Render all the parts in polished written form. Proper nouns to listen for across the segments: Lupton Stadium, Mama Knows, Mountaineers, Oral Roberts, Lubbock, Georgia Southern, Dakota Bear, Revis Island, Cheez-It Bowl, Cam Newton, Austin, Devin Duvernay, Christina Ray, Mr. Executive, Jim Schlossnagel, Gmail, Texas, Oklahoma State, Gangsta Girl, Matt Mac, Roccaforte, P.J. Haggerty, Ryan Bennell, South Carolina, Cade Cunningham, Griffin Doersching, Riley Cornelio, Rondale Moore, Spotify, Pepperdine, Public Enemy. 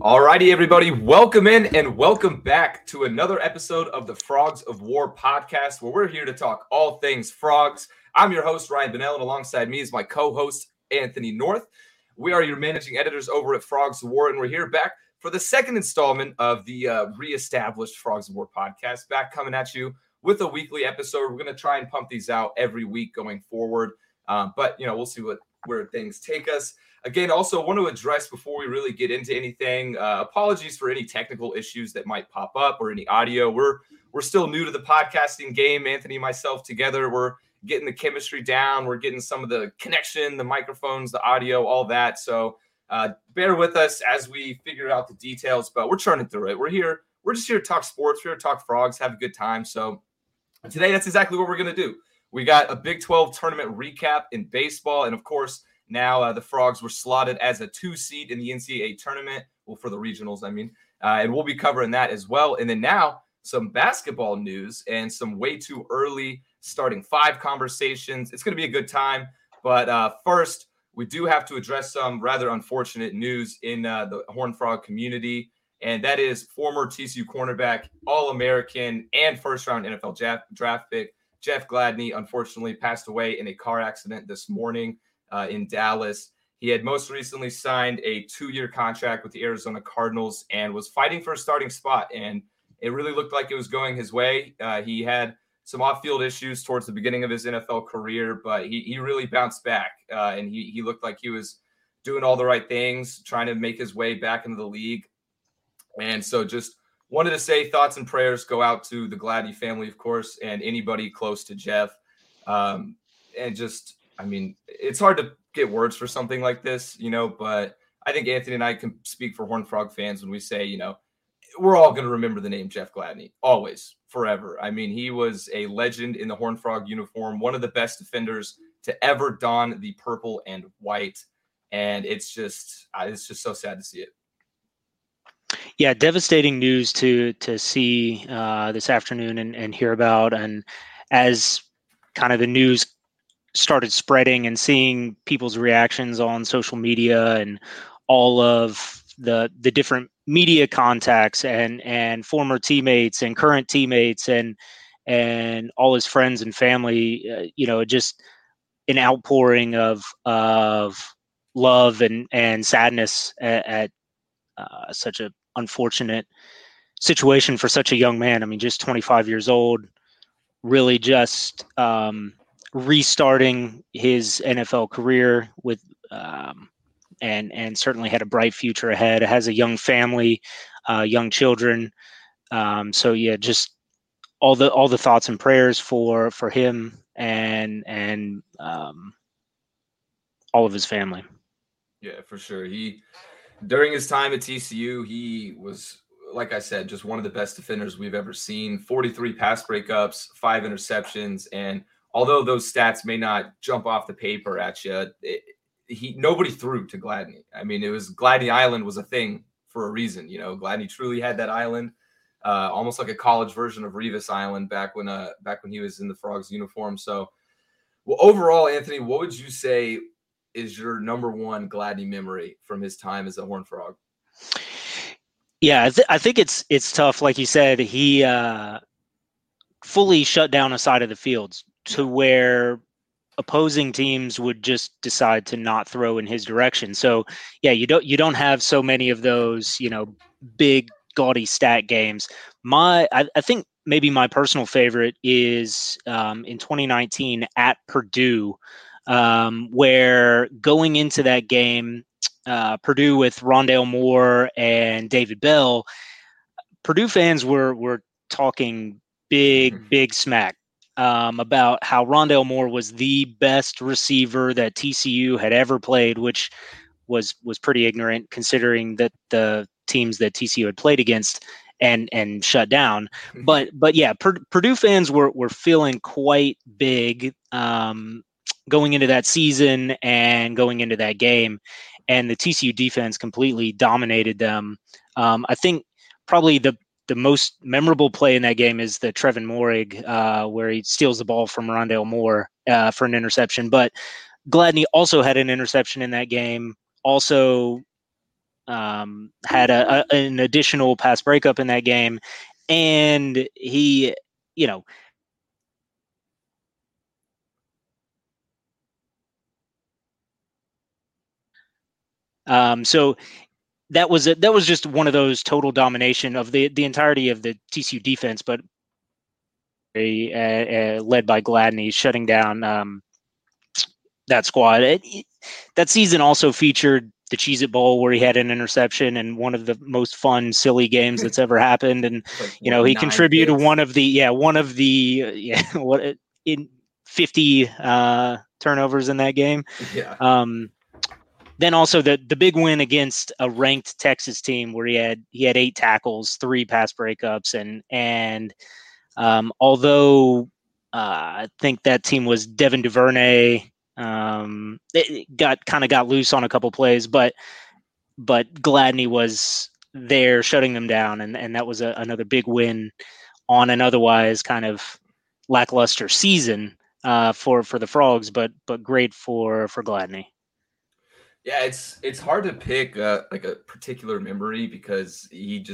All righty, everybody. Welcome in and welcome back to another episode of the Frogs of War podcast, where we're here to talk all things frogs. I'm your host, Ryan Bennell, and alongside me is my co-host, Anthony North. We are your managing editors over at Frogs of War, and we're here back for the second installment of the reestablished Frogs of War podcast, back coming at you with a weekly episode. We're going to try and pump these out every week going forward, but, you know, we'll see where things take us. Again, also want to address before we really get into anything, apologies for any technical issues that might pop up or any audio. We're still new to the podcasting game. Anthony and myself together, we're getting the chemistry down. We're getting some of the connection, the microphones, the audio, all that. So bear with us as we figure out the details, but we're churning through it. We're here. We're just here to talk sports. We're here to talk frogs, have a good time. So today, that's exactly what we're going to do. We got a Big 12 tournament recap in baseball. And of course, now the Frogs were slotted as a 2 seed in the NCAA tournament. Well, for the regionals, I mean. And we'll be covering that as well. And then now some basketball news and some way too early starting five conversations. It's going to be a good time. But first, we do have to address some rather unfortunate news in the Horned Frog community. And that is former TCU cornerback, All-American, and first-round NFL draft pick, Jeff Gladney, unfortunately passed away in a car accident this morning in Dallas. He had most recently signed a 2-year contract with the Arizona Cardinals and was fighting for a starting spot. And it really looked like it was going his way. He had some off-field issues towards the beginning of his NFL career, but he really bounced back. And he looked like he was doing all the right things, trying to make his way back into the league. And so just wanted to say thoughts and prayers go out to the Gladney family, of course, and anybody close to Jeff. And just, I mean, it's hard to get words for something like this, you know, but I think Anthony and I can speak for Horned Frog fans when we say, you know, we're all going to remember the name Jeff Gladney, always, forever. I mean, he was a legend in the Horned Frog uniform, one of the best defenders to ever don the purple and white. And it's just so sad to see it. Yeah, devastating news to see this afternoon and hear about. And as kind of the news started spreading and seeing people's reactions on social media and all of the different media contacts and former teammates and current teammates and all his friends and family, you know, just an outpouring of love and sadness at such a unfortunate situation for such a young man. I mean, just 25 years old, really just restarting his NFL career with, and certainly had a bright future ahead. It has a young family, young children. So yeah, just all the thoughts and prayers for him and all of his family. Yeah, for sure. During his time at TCU, he was, like I said, just one of the best defenders we've ever seen. 43 pass breakups, 5 interceptions. And although those stats may not jump off the paper at you, nobody threw to Gladney. I mean, it was Gladney Island was a thing for a reason. You know, Gladney truly had that island, almost like a college version of Revis Island back when he was in the Frogs uniform. So, well, overall, Anthony, what would you say is your number one Gladney memory from his time as a Horned Frog? Yeah, I think it's tough. Like you said, he fully shut down a side of the field to where opposing teams would just decide to not throw in his direction. So yeah, you don't have so many of those, you know, big gaudy stat games. I think maybe my personal favorite is in 2019 at Purdue, where going into that game, Purdue with Rondale Moore and David Bell, Purdue fans were talking big smack about how Rondale Moore was the best receiver that TCU had ever played, which was pretty ignorant considering that the teams that TCU had played against and shut down. But yeah, Purdue fans were feeling quite big, going into that season and going into that game, and the TCU defense completely dominated them. I think probably the most memorable play in that game is the Trevin Moehrig, where he steals the ball from Rondale Moore for an interception. But Gladney also had an interception in that game, also had an additional pass breakup in that game. And he, you know, so that was just one of those total domination of the entirety of the TCU defense, but led by Gladney shutting down that squad. That season also featured the Cheez-It Bowl, where he had an interception and one of the most fun, silly games that's ever happened. And, you know, he contributed one of 50 turnovers in that game. Yeah. Then also the big win against a ranked Texas team, where he had 8 tackles, 3 pass breakups. And although I think that team was Devin DuVernay, it got loose on a couple plays, but Gladney was there shutting them down. And that was another big win on an otherwise kind of lackluster season for the Frogs, but great for Gladney. Yeah, it's hard to pick like a particular memory, because he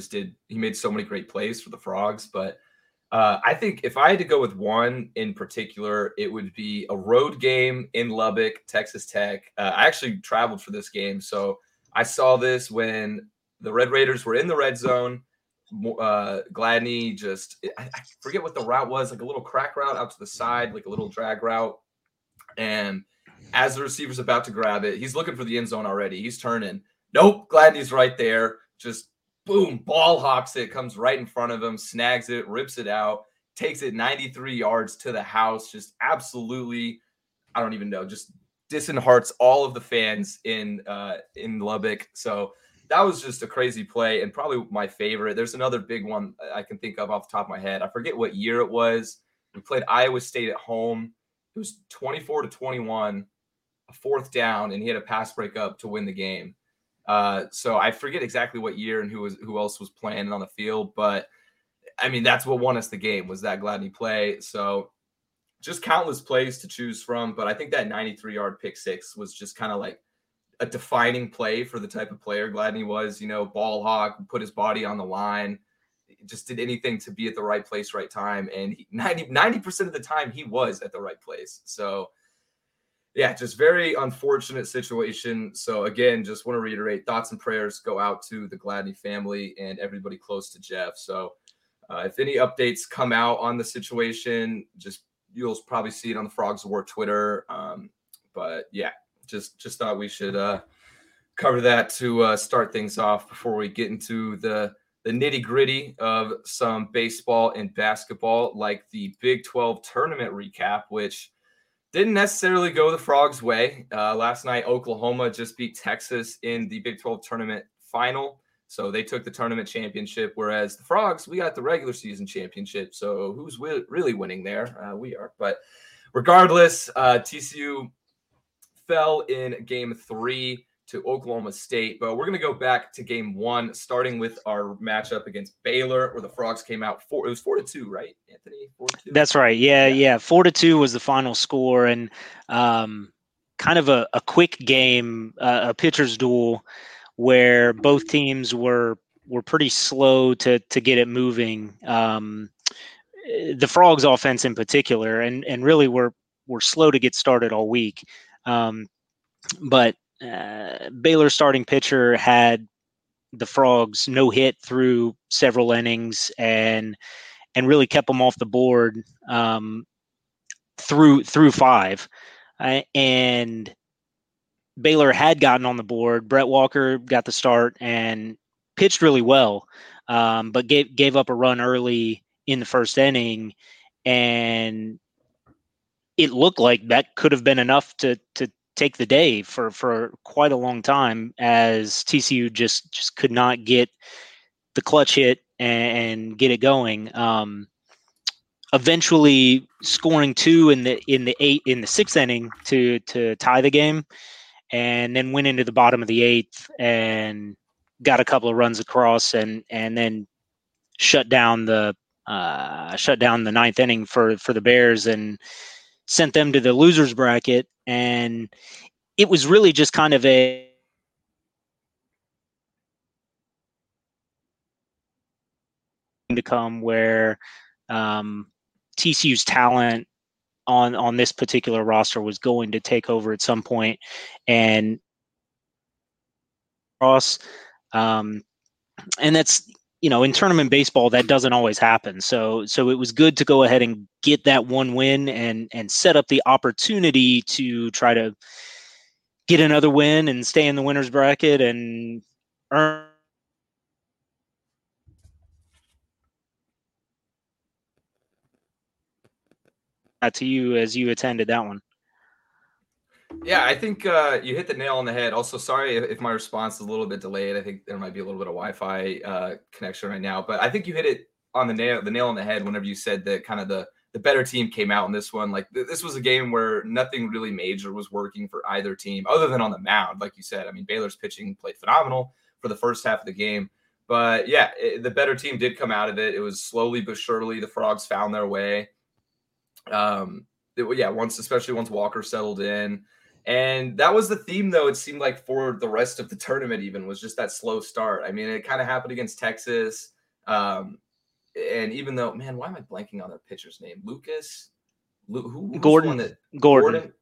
made so many great plays for the Frogs. But I think if I had to go with one in particular, it would be a road game in Lubbock, Texas Tech. I actually traveled for this game, so I saw this when the Red Raiders were in the red zone. Gladney I forget what the route was, like a little crack route out to the side, like a little drag route, and as the receiver's about to grab it, he's looking for the end zone already. He's turning. Nope, Gladney's right there. Just boom, ball hawks it, comes right in front of him, snags it, rips it out, takes it 93 yards to the house. Just absolutely, I don't even know, just disheartens all of the fans in Lubbock. So that was just a crazy play and probably my favorite. There's another big one I can think of off the top of my head. I forget what year it was. We played Iowa State at home. It was 24-21. A 4th down, and he had a pass breakup to win the game. So I forget exactly what year and who else was playing on the field, but I mean, that's what won us the game, was that Gladney play. So just countless plays to choose from, but I think that 93-yard pick six was just kind of like a defining play for the type of player Gladney was. You know, ball hawk, put his body on the line, just did anything to be at the right place, right time, and 90% of the time he was at the right place. So yeah, just very unfortunate situation. So again, just want to reiterate, thoughts and prayers go out to the Gladney family and everybody close to Jeff. So if any updates come out on the situation, you'll probably see it on the Frogs of War Twitter. But yeah, just thought we should cover that to start things off before we get into the nitty gritty of some baseball and basketball, like the Big 12 tournament recap, which didn't necessarily go the Frogs' way. Last night, Oklahoma just beat Texas in the Big 12 tournament final. So they took the tournament championship, whereas the Frogs, we got the regular season championship. So who's really winning there? We are. But regardless, TCU fell in game 3 to Oklahoma State. But we're going to go back to game 1, starting with our matchup against Baylor, where the Frogs came out 4-2, right, Anthony? 4-2. That's right. Yeah. 4-2 was the final score, and kind of a quick game, a pitcher's duel, where both teams were pretty slow to get it moving. The Frogs' offense in particular, and really were slow to get started all week. But Baylor's starting pitcher had the Frogs no hit through several innings, and really kept them off the board through 5. And Baylor had gotten on the board. Brett Walker got the start and pitched really well, but gave up a run early in the first inning, and it looked like that could have been enough to take the day for quite a long time, as TCU just could not get the clutch hit and get it going. Eventually scoring 2 in the 6th inning to tie the game, and then went into the bottom of the 8th and got a couple of runs across, and then shut down the 9th inning for the Bears, and sent them to the losers bracket. And it was really just kind of a to come where TCU's talent on this particular roster was going to take over at some point. And Ross, and that's, you know, in tournament baseball, that doesn't always happen. So it was good to go ahead and get that one win and set up the opportunity to try to get another win and stay in the winner's bracket and earn. To you as you attended that one. Yeah, I think you hit the nail on the head. Also, sorry if my response is a little bit delayed. I think there might be a little bit of Wi-Fi connection right now, but I think you hit it on the nail on the head whenever you said that kind of the better team came out in this one. Like this was a game where nothing really major was working for either team other than on the mound. Like you said, I mean, Baylor's pitching played phenomenal for the first half of the game, but yeah, the better team did come out of it. It was slowly but surely the Frogs found their way. Once Walker settled in, and that was the theme though. It seemed like for the rest of the tournament, even was just that slow start. I mean, it kind of happened against Texas. And even though, man, why am I blanking on their pitcher's name? Lucas, who Gordon, that, Gordon.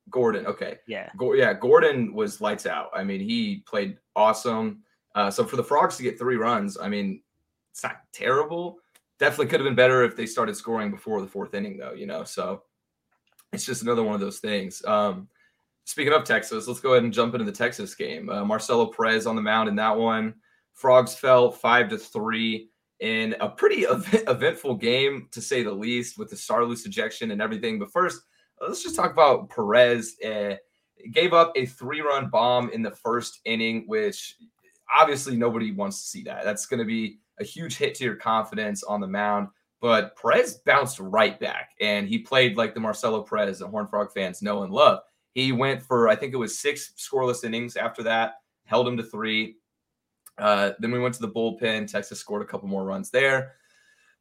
Okay. Yeah. Gordon was lights out. I mean, he played awesome. So for the Frogs to get 3 runs, I mean, it's not terrible. Definitely could have been better if they started scoring before the 4th inning, though, you know. So it's just another one of those things. Speaking of Texas, let's go ahead and jump into the Texas game. Marcelo Perez on the mound in that one. Frogs fell 5-3 in a pretty eventful game, to say the least, with the Saarloos ejection and everything. But first, let's just talk about Perez. Gave up a 3-run bomb in the first inning, which obviously nobody wants to see that. That's going to be a huge hit to your confidence on the mound, but Perez bounced right back and he played like the Marcelo Perez that Horned Frog fans know and love. He went for, I think it was 6 scoreless innings after that, held him to 3. Then we went to the bullpen. Texas scored a couple more runs there,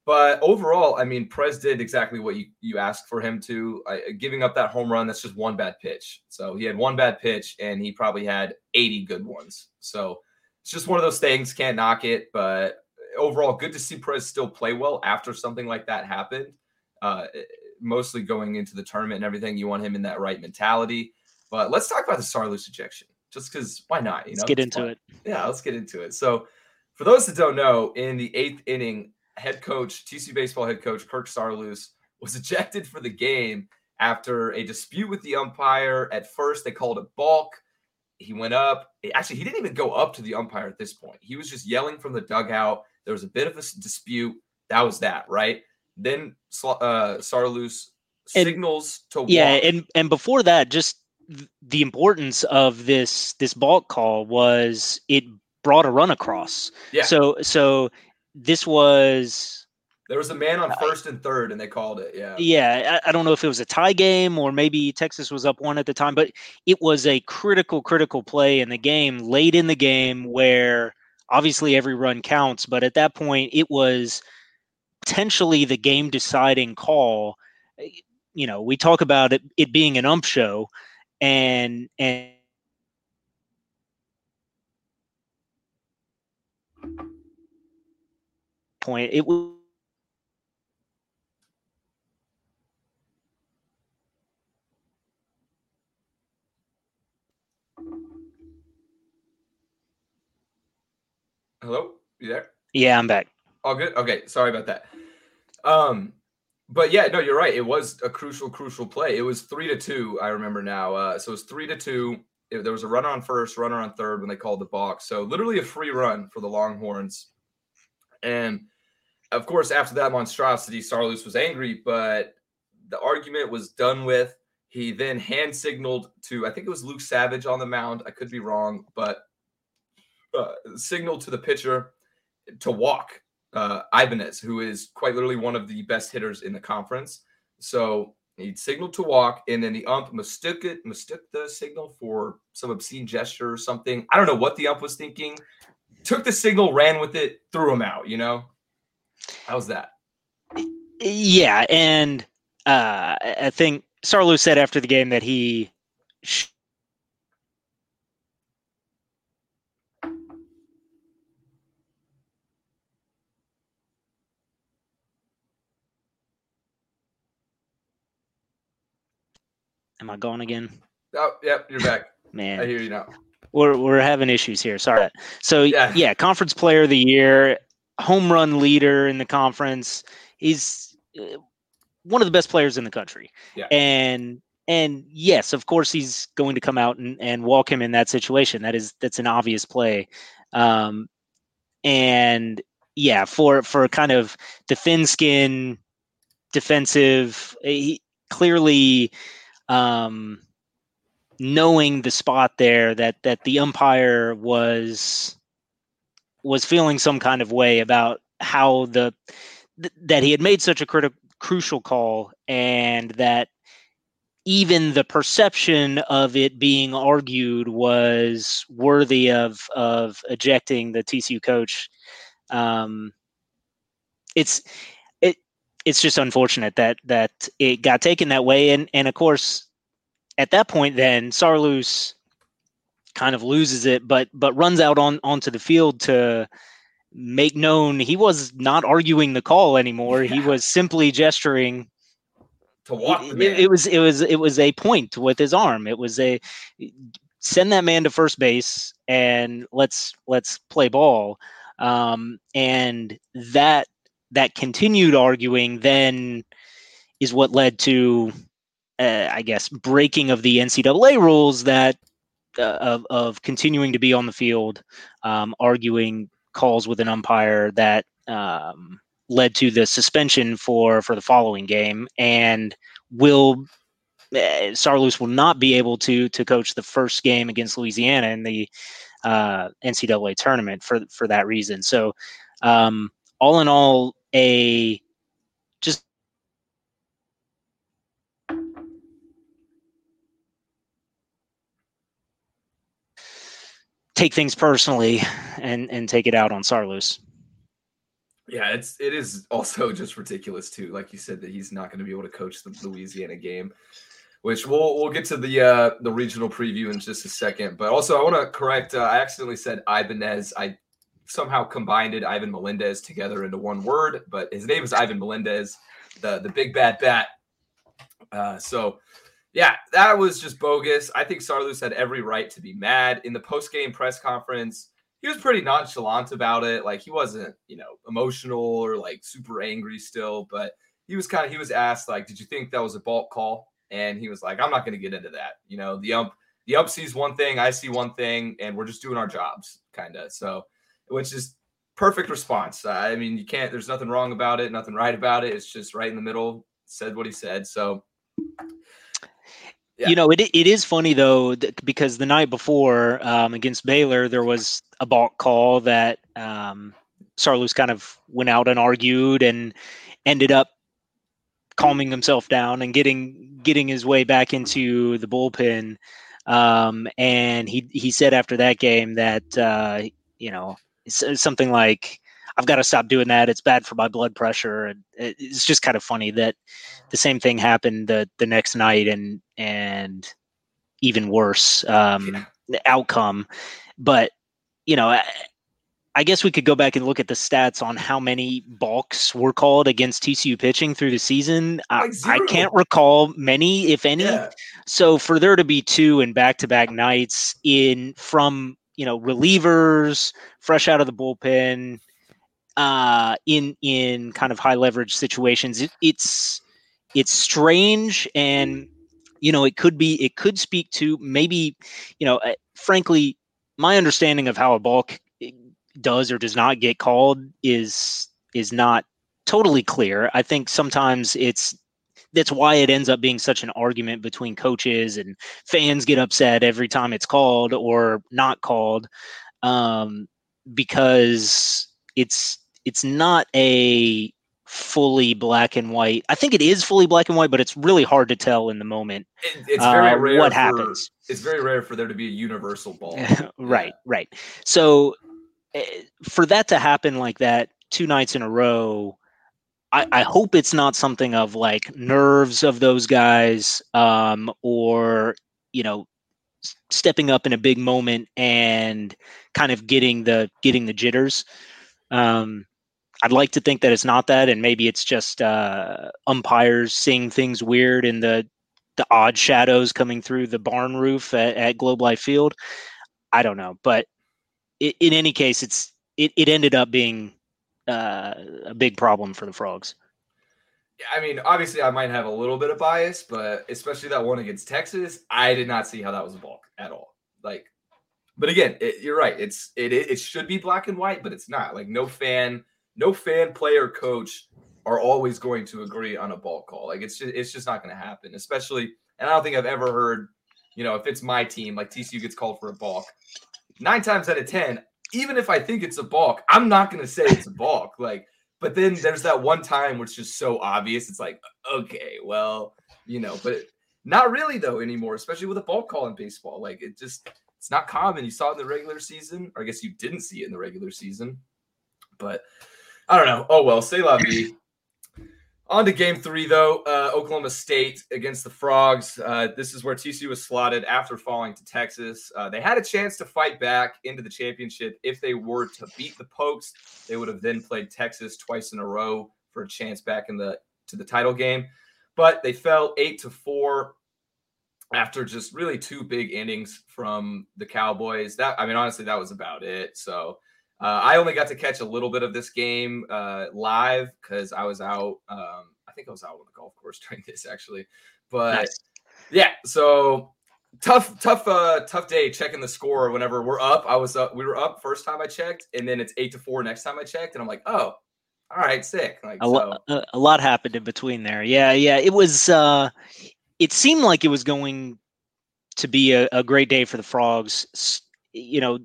but overall, I mean, Perez did exactly what you asked for him to. Giving up that home run, that's just one bad pitch. So he had one bad pitch and he probably had 80 good ones. So it's just one of those things, can't knock it, but overall, good to see Perez still play well after something like that happened. Mostly going into the tournament and everything, you want him in that right mentality. But let's talk about the Saarloos ejection, just because why not? You know, let's get into it. Yeah, let's get into it. So, for those that don't know, in the 8th inning, TCU baseball head coach Kirk Saarloos was ejected for the game after a dispute with the umpire. At first, they called a balk. He went up. Actually, he didn't even go up to the umpire at this point. He was just yelling from the dugout. There was a bit of a dispute. That was that, right? Then Saarloos signals to walk. Yeah, and before that, just the importance of this balk call was it brought a run across. Yeah. So this was... There was a man on first and third, and they called it, yeah. Yeah, I don't know if it was a tie game or maybe Texas was up 1 at the time, but it was a critical play in the game, late in the game, where... Obviously, every run counts, but at that point, it was potentially the game-deciding call. You know, we talk about it being an ump show, and point it was Hello? You there? Yeah, I'm back. All good? Okay, sorry about that. But yeah, no, you're right. It was a crucial play. It was 3-2, I remember now. So it was 3-2. There was a runner on first, runner on third when they called the balk. So literally a free run for the Longhorns. And, of course, after that monstrosity, Saarloos was angry, but the argument was done with. He then hand-signaled to, I think it was Luke Savage on the mound. I could be wrong, but... signal to the pitcher to walk Ibanez, who is quite literally one of the best hitters in the conference. So he signaled to walk, and then the ump mistook the signal for some obscene gesture or something. I don't know what the ump was thinking. Took the signal, ran with it, threw him out, you know? How's that? Yeah, and I think Saarloos said after the game that he Am I gone again? Oh, yep, you're back. Man. I hear you now. We're having issues here. Sorry. So, yeah, Conference Player of the Year, home run leader in the conference. He's one of the best players in the country. Yeah. And yes, of course, he's going to come out and walk him in that situation. That's an obvious play. And yeah, for kind of the thin skin defensive, he clearly knowing the spot there that the umpire was feeling some kind of way about how that he had made such a crucial call, and that even the perception of it being argued was worthy of ejecting the TCU coach. It's just unfortunate that it got taken that way. And of course, at that point, then Saarloos kind of loses it, but runs out onto the field to make known he was not arguing the call anymore. Yeah. He was simply gesturing to walk the man. It was a point with his arm. It was a send that man to first base and let's play ball. And that continued arguing then is what led to, I guess, breaking of the NCAA rules that of continuing to be on the field, arguing calls with an umpire that led to the suspension for the following game, and Saarloos will not be able to coach the first game against Louisiana in the NCAA tournament for that reason. So all in all, take things personally and take it out on Saarloos. Yeah, it is also just ridiculous too. Like you said, that he's not going to be able to coach the Louisiana game, which we'll get to the regional preview in just a second. But also, I want to correct. I accidentally said Ibanez. I somehow combined it Ivan Melendez together into one word, but his name is Ivan Melendez, the big bad bat. So. Yeah, that was just bogus. I think Saarloos had every right to be mad. In the post-game press conference, he was pretty nonchalant about it. Like, he wasn't, emotional or, super angry still. But he was asked, did you think that was a balk call? And he was like, I'm not going to get into that. The ump sees one thing, I see one thing, and we're just doing our jobs, kind of. So, which is perfect response. I mean, you can't – there's nothing wrong about it, nothing right about it. It's just right in the middle, said what he said. So – yeah. It is funny, though, because the night before against Baylor, there was a balk call that Saarloos kind of went out and argued and ended up calming himself down and getting his way back into the bullpen. And he said after that game that, something like, I've got to stop doing that. It's bad for my blood pressure. And it's just kind of funny that the same thing happened the next night and even worse outcome. But, I guess we could go back and look at the stats on how many balks were called against TCU pitching through the season. I can't recall many, if any. Yeah. So for there to be two in back-to-back nights from relievers, fresh out of the bullpen, in kind of high leverage situations, it's strange, and it could speak to maybe frankly, my understanding of how a balk does or does not get called is not totally clear. I think sometimes that's why it ends up being such an argument between coaches, and fans get upset every time it's called or not called, because it's not a fully black and white. I think it is fully black and white, but it's really hard to tell in the moment. It's very rare what happens. It's very rare for there to be a universal ball. Right. So for that to happen like that two nights in a row, I hope it's not something of nerves of those guys, or, stepping up in a big moment and kind of getting the jitters. I'd like to think that it's not that, and maybe it's just umpires seeing things weird in the the odd shadows coming through the barn roof at Globe Life Field. I don't know, but in any case, it ended up being a big problem for the Frogs. I mean, obviously I might have a little bit of bias, but especially that one against Texas, I did not see how that was a balk at all. Like, but again, you're right. It should be black and white, but it's not. Like no fan, player, coach are always going to agree on a ball call. Like it's just not going to happen, especially, and I don't think I've ever heard, you know, if it's my team, like TCU gets called for a balk 9 times out of 10, even if I think it's a balk, I'm not going to say it's a balk. Like, but then there's that one time where it's just so obvious. It's like, okay, well, you know, but not really though anymore, especially with a ball call in baseball. Like it's not common. You saw it in the regular season, or I guess you didn't see it in the regular season, but I don't know. Oh, well, c'est la vie. On to game 3 though, Oklahoma State against the Frogs. This is where TCU was slotted after falling to Texas. They had a chance to fight back into the championship. If they were to beat the Pokes, they would have then played Texas twice in a row for a chance back to the title game. But they fell 8-4 after just really 2 big innings from the Cowboys. Honestly, that was about it. So I only got to catch a little bit of this game live because I was out. I think I was out on the golf course during this, actually. But nice. Yeah, so tough day checking the score. Whenever we're up, I was up. We were up first time I checked, and then it's 8-4 next time I checked, and I'm like, oh, all right, sick. Like a lot happened in between there. Yeah. It was. It seemed like it was going to be a great day for the Frogs. You know,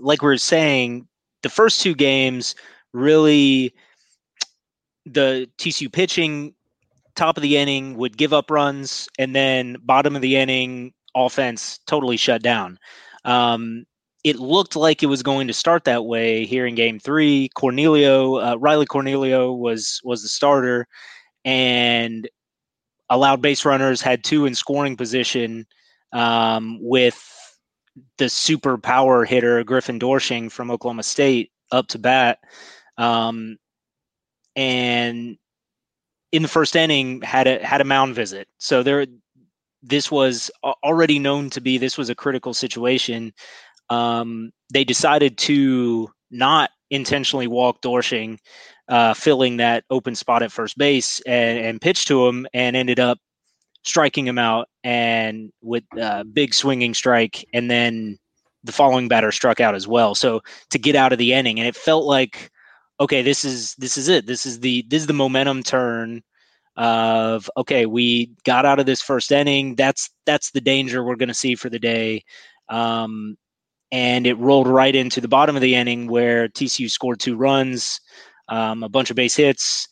like we were saying. The first 2 games, really, the TCU pitching, top of the inning, would give up runs, and then bottom of the inning, offense totally shut down. It looked like it was going to start that way here in game 3. Riley Cornelio was the starter and allowed base runners, had 2 in scoring position with the super power hitter, Griffin Doersching from Oklahoma State, up to bat. And in the first inning had a mound visit. So this was already known to be, this was a critical situation. They decided to not intentionally walk Doersching, filling that open spot at first base and pitch to him, and ended up striking him out, and with a big swinging strike, and then the following batter struck out as well. So to get out of the inning, and it felt like, okay, this is it. This is the momentum turn of, okay, we got out of this first inning. That's the danger we're going to see for the day. And it rolled right into the bottom of the inning where TCU scored 2 runs, a bunch of base hits.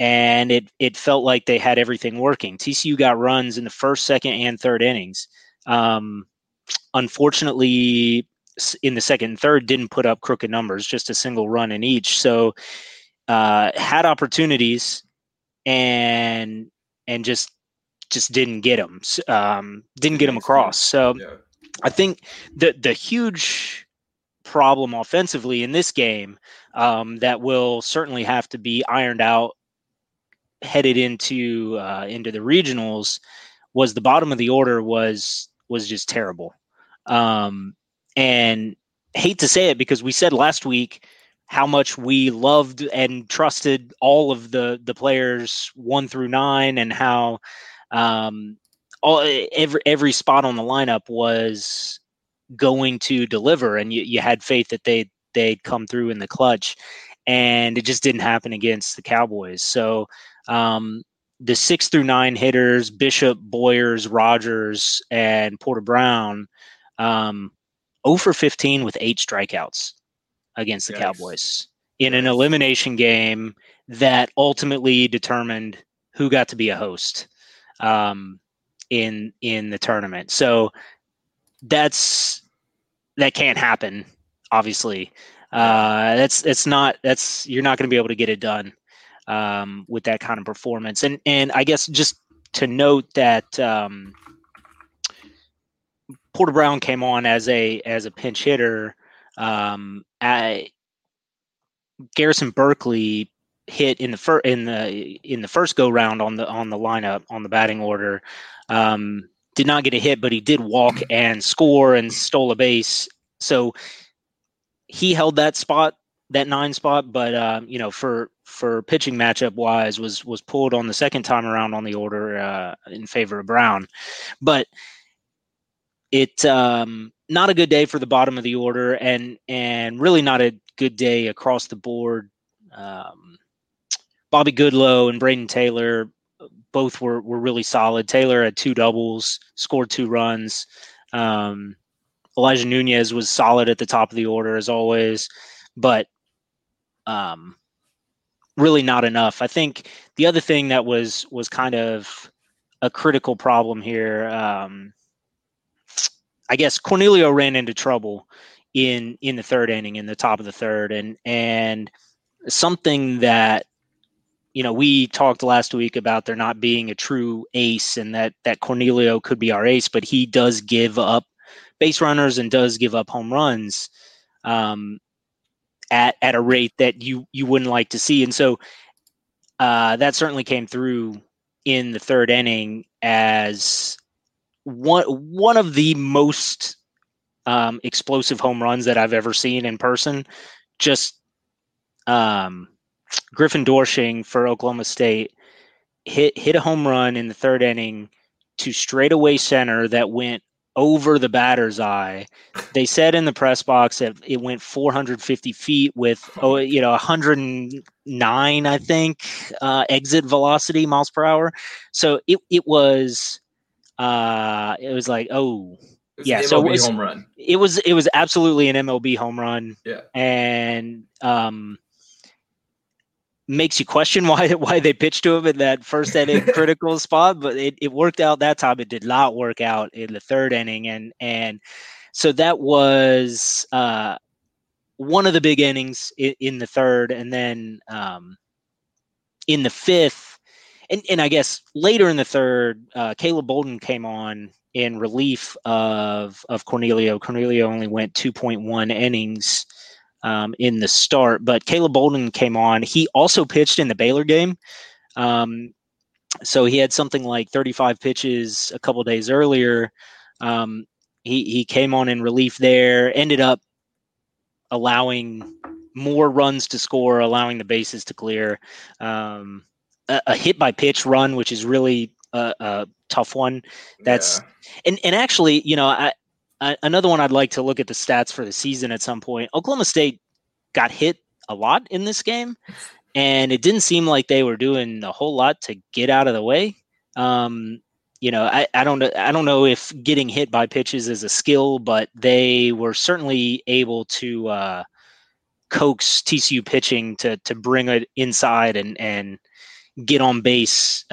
And it felt like they had everything working. TCU got runs in the first, second, and third innings. Unfortunately, in the second and third, didn't put up crooked numbers, just a single run in each. So had opportunities and just didn't get them. Didn't get them across. So yeah. I think the huge problem offensively in this game that will certainly have to be ironed out headed into the regionals was the bottom of the order was just terrible. And hate to say it, because we said last week how much we loved and trusted all of the players 1 through 9, and how every spot on the lineup was going to deliver, and you had faith that they'd come through in the clutch, and it just didn't happen against the Cowboys. So the 6 through 9 hitters, Bishop, Boyers, Rogers, and Porter Brown, 0 for 15 with 8 strikeouts against the Cowboys in an elimination game that ultimately determined who got to be a host in the tournament. So that can't happen. Obviously, you're not going to be able to get it done with that kind of performance. And I guess just to note that Porter Brown came on as a pinch hitter. Garrison Berkeley hit in the first go round on the lineup on the batting order. Did not get a hit, but he did walk and score and stole a base. So he held that spot, that 9 spot, but for pitching matchup wise, was pulled on the second time around on the order in favor of Brown. But it not a good day for the bottom of the order, and really not a good day across the board. Bobby Goodloe and Braden Taylor both were really solid. Taylor had 2 doubles, scored 2 runs. Elijah Nunez was solid at the top of the order as always, but really not enough. I think the other thing that was kind of a critical problem here, I guess Cornelio ran into trouble in the third inning, in the top of the third, and something that, we talked last week about there not being a true ace, and that Cornelio could be our ace, but he does give up base runners and does give up home runs at a rate that you wouldn't like to see. And so that certainly came through in the third inning as one of the most explosive home runs that I've ever seen in person. Just Griffin Doersching for Oklahoma State hit a home run in the third inning to straightaway center that went over the batter's eye. They said in the press box that it went 450 feet with 109, I think, exit velocity, miles per hour. So it was like, oh, it's yeah, so it was home run. It was absolutely an MLB home run. Yeah, and makes you question why they pitched to him in that first inning critical spot, but it worked out that time. It did not work out in the third inning, and so that was one of the big innings in the third, and then in the fifth, and I guess later in the third, Caleb Bolden came on in relief of Cornelio. Cornelio only went 2.1 innings in the start, but Caleb Bolden came on. He also pitched in the Baylor game. So he had something like 35 pitches a couple days earlier. He came on in relief there, ended up allowing more runs to score, allowing the bases to clear. A hit-by-pitch run, which is really a tough one. That's and actually, another one I'd like to look at the stats for the season at some point. Oklahoma State got hit a lot in this game, and it didn't seem like they were doing a whole lot to get out of the way. I don't know if getting hit by pitches is a skill, but they were certainly able to coax TCU pitching to bring it inside and get on base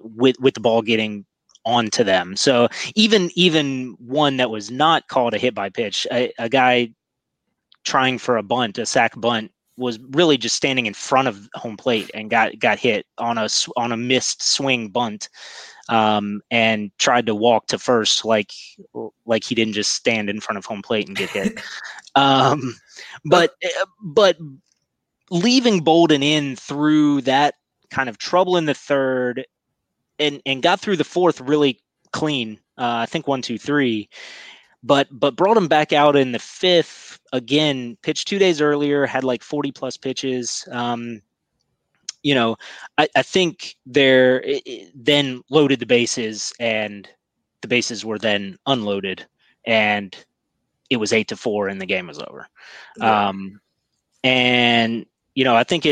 with the ball getting onto them. So even one that was not called a hit by pitch, a guy trying for a sack bunt, was really just standing in front of home plate and got hit on a missed swing bunt, and tried to walk to first like he didn't just stand in front of home plate and get hit. But leaving Bolden in through that kind of trouble in the third, and got through the fourth really clean, I think 1, 2, 3, but brought him back out in the fifth again, pitched 2 days earlier, had like 40 plus pitches. I think then loaded the bases, and the bases were then unloaded, and it was 8-4 and the game was over. Yeah. I think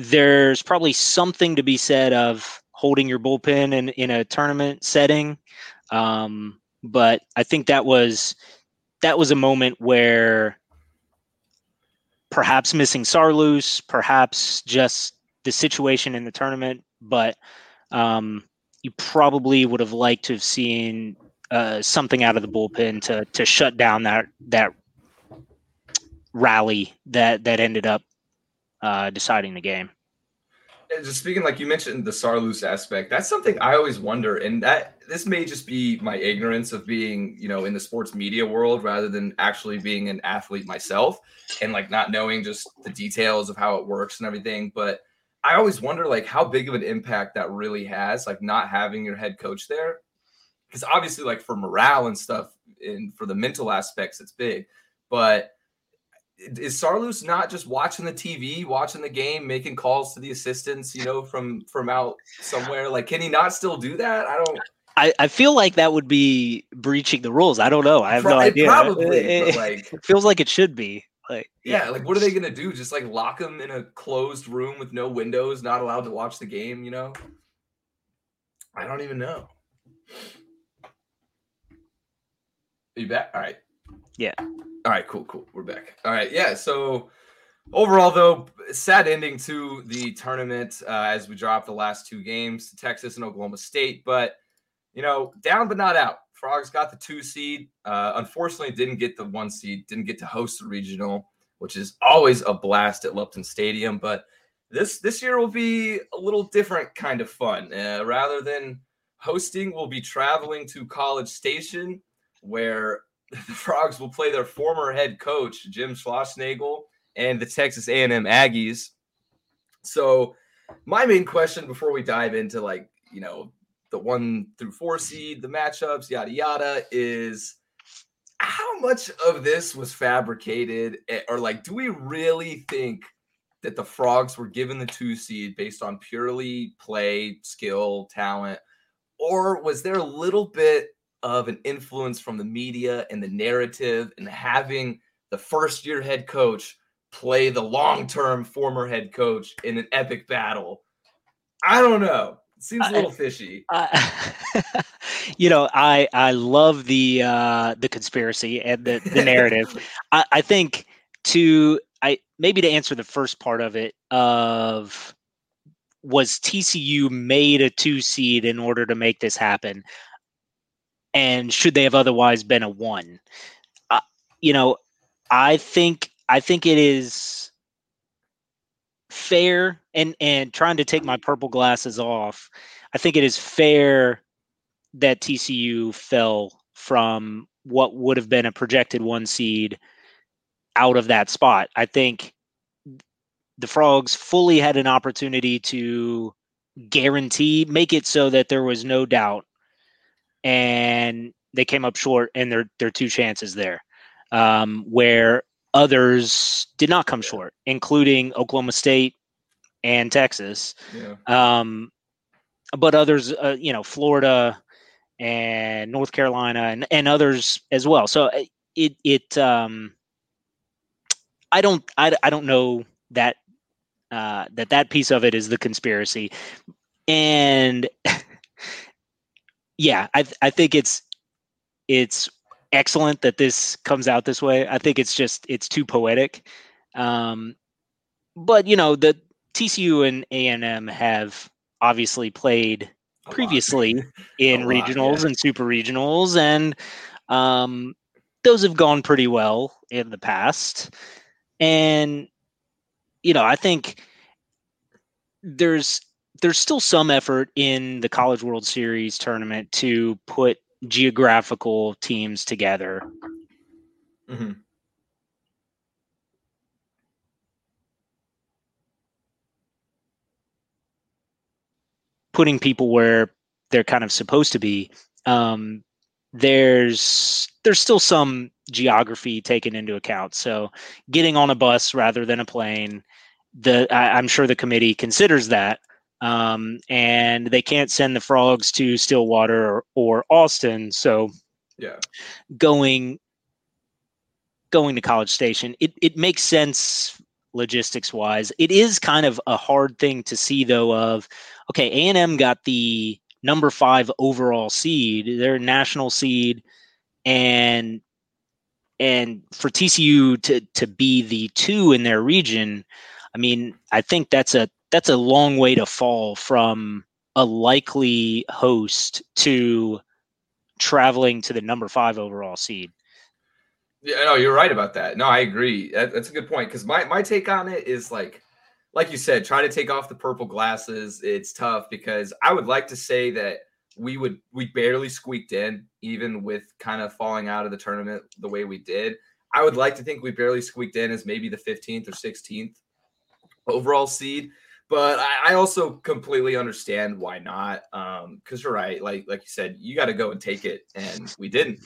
there's probably something to be said of holding your bullpen in a tournament setting. But I think that was a moment where perhaps missing Saarloos, perhaps just the situation in the tournament, but you probably would have liked to have seen something out of the bullpen to shut down that rally that ended up deciding the game. just speaking, like you mentioned, the Saarloos aspect, that's something I always wonder. And that this may just be my ignorance of being, you know, in the sports media world rather than actually being an athlete myself and like not knowing just the details of how it works and everything. But I always wonder like how big of an impact that really has, like not having your head coach there. Because obviously like for morale and stuff and for the mental aspects, it's big, but is Saarloos not just watching the TV, watching the game, making calls to the assistants, you know, from out somewhere? Like, can he not still do that? I feel like that would be breaching the rules. I don't know. I have no idea. Probably. But like, it feels like it should be. Like, yeah. Like, what are they going to do? Just like lock him in a closed room with no windows, not allowed to watch the game, you know? I don't even know. Are you back? All right. Yeah. All right, cool. We're back. All right, yeah. So overall, though, sad ending to the tournament as we dropped the last two games to Texas and Oklahoma State. But, you know, down but not out. Frogs got the 2 seed. Unfortunately, didn't get the 1 seed. Didn't get to host the regional, which is always a blast at Lupton Stadium. But this year will be a little different kind of fun. Rather than hosting, we'll be traveling to College Station where – the Frogs will play their former head coach, Jim Schlossnagel, and the Texas A&M Aggies. So my main question before we dive into, like, you know, the 1 through 4 seed, the matchups, yada, yada, is how much of this was fabricated? Or, like, do we really think that the Frogs were given the 2 seed based on purely play, skill, talent? Or was there a little bit of an influence from the media and the narrative and having the first-year head coach play the long-term former head coach in an epic battle? I don't know. It seems a little fishy. You know, I love the conspiracy and the narrative. I think to answer the first part of it of was TCU made a 2 seed in order to make this happen? And should they have otherwise been a 1? You know, I think it is fair, and trying to take my purple glasses off, I think it is fair that TCU fell from what would have been a projected 1 seed out of that spot. I think the Frogs fully had an opportunity to make it so that there was no doubt. And they came up short in their 2 chances there, where others did not come short, including Oklahoma State and Texas. Yeah. But others, you know, Florida and North Carolina and others as well. So I don't know that that piece of it is the conspiracy. And yeah, I think it's excellent that this comes out this way. I think it's too poetic. But, you know, the TCU and A&M have obviously played previously in regionals and super regionals, and those have gone pretty well in the past. And, you know, I think there's still some effort in the College World Series tournament to put geographical teams together. Mm-hmm. Putting people where they're kind of supposed to be. There's still some geography taken into account. So getting on a bus rather than a plane, I'm sure the committee considers that. And they can't send the Frogs to Stillwater or Austin. So yeah, going to College Station, it makes sense logistics wise. It is kind of a hard thing to see though of, okay, A&M got the number 5 overall seed, their national seed. And for TCU to be the 2 in their region, I mean, I think that's a long way to fall from a likely host to traveling to the number 5 overall seed. Yeah, no, you're right about that. No, I agree. That's a good point. Cause my take on it is like, like you said, try to take off the purple glasses. It's tough because I would like to say that we barely squeaked in, even with kind of falling out of the tournament the way we did. I would like to think we barely squeaked in as maybe the 15th or 16th overall seed. But I also completely understand why not, because you're right. Like you said, you got to go and take it, and we didn't.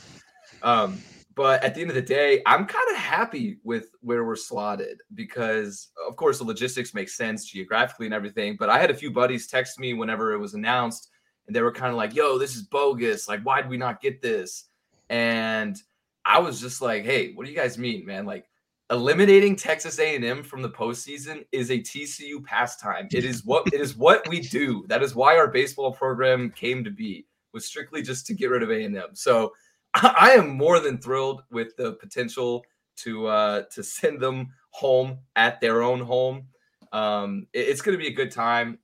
But at the end of the day, I'm kind of happy with where we're slotted because, of course, the logistics make sense geographically and everything. But I had a few buddies text me whenever it was announced, and they were kind of like, yo, this is bogus. Like, why did we not get this? And I was just like, hey, what do you guys mean, man? Like, eliminating Texas A&M from the postseason is a TCU pastime. It is what we do. That is why our baseball program came to be, was strictly just to get rid of A&M. So I am more than thrilled with the potential to send them home at their own home. It's going to be a good time,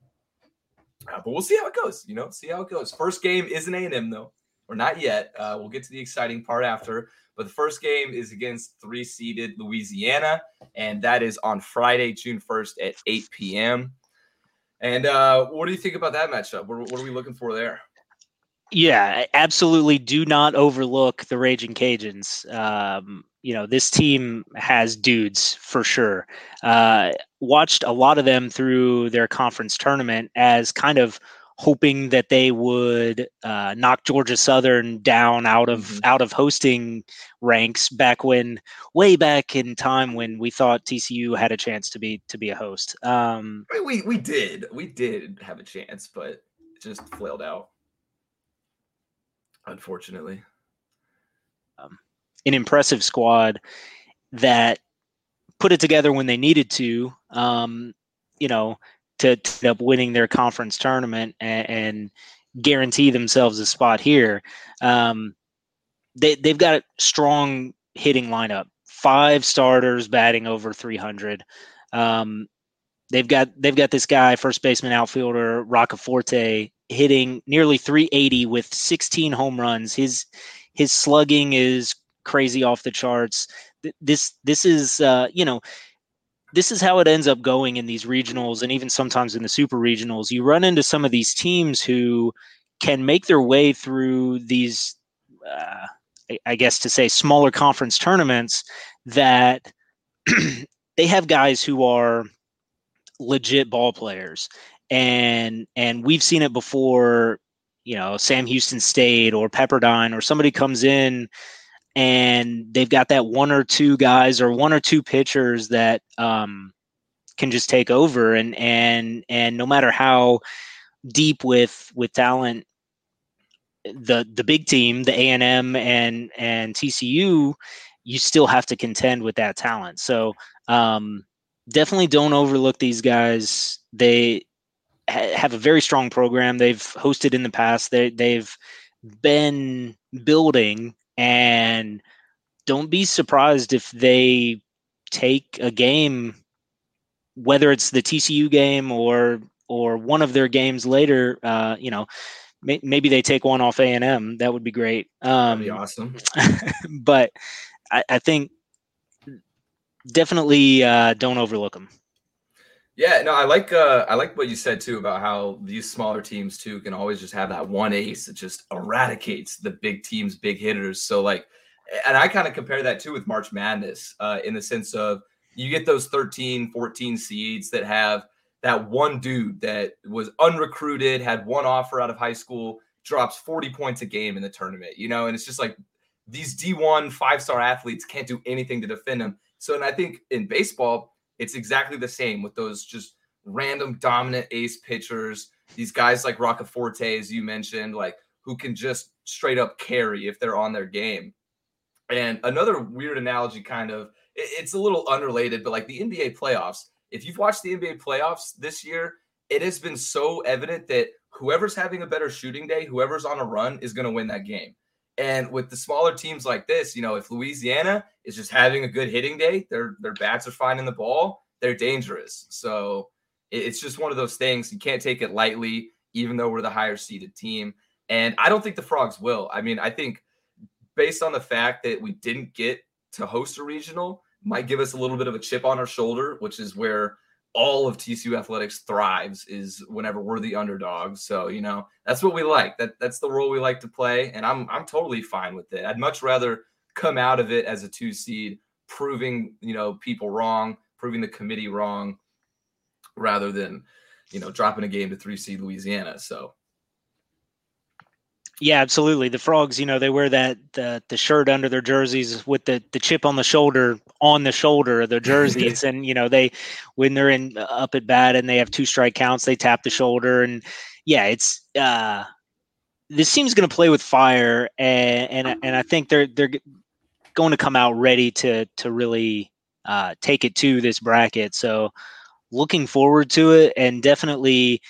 but we'll see how it goes. See how it goes. First game isn't A&M though, or not yet. We'll get to the exciting part after. But the first game is against 3-seeded Louisiana, and that is on Friday, June 1st at 8 p.m. And what do you think about that matchup? What are we looking for there? Yeah, absolutely. Do not overlook the Ragin' Cajuns. This team has dudes for sure. Watched a lot of them through their conference tournament as kind of hoping that they would knock Georgia Southern down out of hosting ranks way back in time when we thought TCU had a chance to be a host. We did have a chance, but it just flailed out, unfortunately. An impressive squad that put it together when they needed to. To end up winning their conference tournament and guarantee themselves a spot here. They've got a strong hitting lineup, 5 starters batting over 300. They've got this guy, first baseman outfielder Roccaforte, hitting nearly 380 with 16 home runs. His slugging is crazy off the charts. This is how it ends up going in these regionals and even sometimes in the super regionals. You run into some of these teams who can make their way through these, smaller conference tournaments that they have guys who are legit ball players. And we've seen it before, Sam Houston State or Pepperdine or somebody comes in and they've got that one or two guys or one or two pitchers that can just take over. And no matter how deep with talent, the big team, the A&M and TCU, you still have to contend with that talent. So definitely don't overlook these guys. They have a very strong program. They've hosted in the past. They've been building. And don't be surprised if they take a game, whether it's the TCU game or one of their games later. Maybe they take one off A&M. That would be great. That'd be awesome. But I think definitely don't overlook them. Yeah, no, I like what you said too about how these smaller teams too can always just have that one ace that just eradicates the big teams, big hitters. So and I kind of compare that too with March Madness in the sense of you get those 13, 14 seeds that have that one dude that was unrecruited, had one offer out of high school, drops 40 points a game in the tournament, and it's just like these D1 5-star athletes can't do anything to defend them. So, and I think in baseball, it's exactly the same with those just random dominant ace pitchers. These guys like Roccaforte, as you mentioned, who can just straight up carry if they're on their game. And another weird analogy, kind of, it's a little unrelated, but the NBA playoffs, if you've watched the NBA playoffs this year, it has been so evident that whoever's having a better shooting day, whoever's on a run is going to win that game. And with the smaller teams like this, if Louisiana is just having a good hitting day, their bats are finding the ball, they're dangerous. So it's just one of those things. You can't take it lightly, even though we're the higher seeded team. And I don't think the Frogs will. I mean, I think based on the fact that we didn't get to host a regional might give us a little bit of a chip on our shoulder, which is where all of TCU athletics thrives is whenever we're the underdogs. So, you know, that's what we like. That's the role we like to play. And I'm totally fine with it. I'd much rather come out of it as a 2 seed, proving, you know, people wrong, proving the committee wrong, rather than, you know, dropping a game to 3 seed Louisiana. So. Yeah, absolutely. The Frogs, you know, they wear that the shirt under their jerseys with the chip on the shoulder of their jerseys. And, you know, they when they're in up at bat and they have 2 strike counts, they tap the shoulder. And, yeah, it's this team's going to play with fire. And I think they're going to come out ready to really take it to this bracket. So looking forward to it. And definitely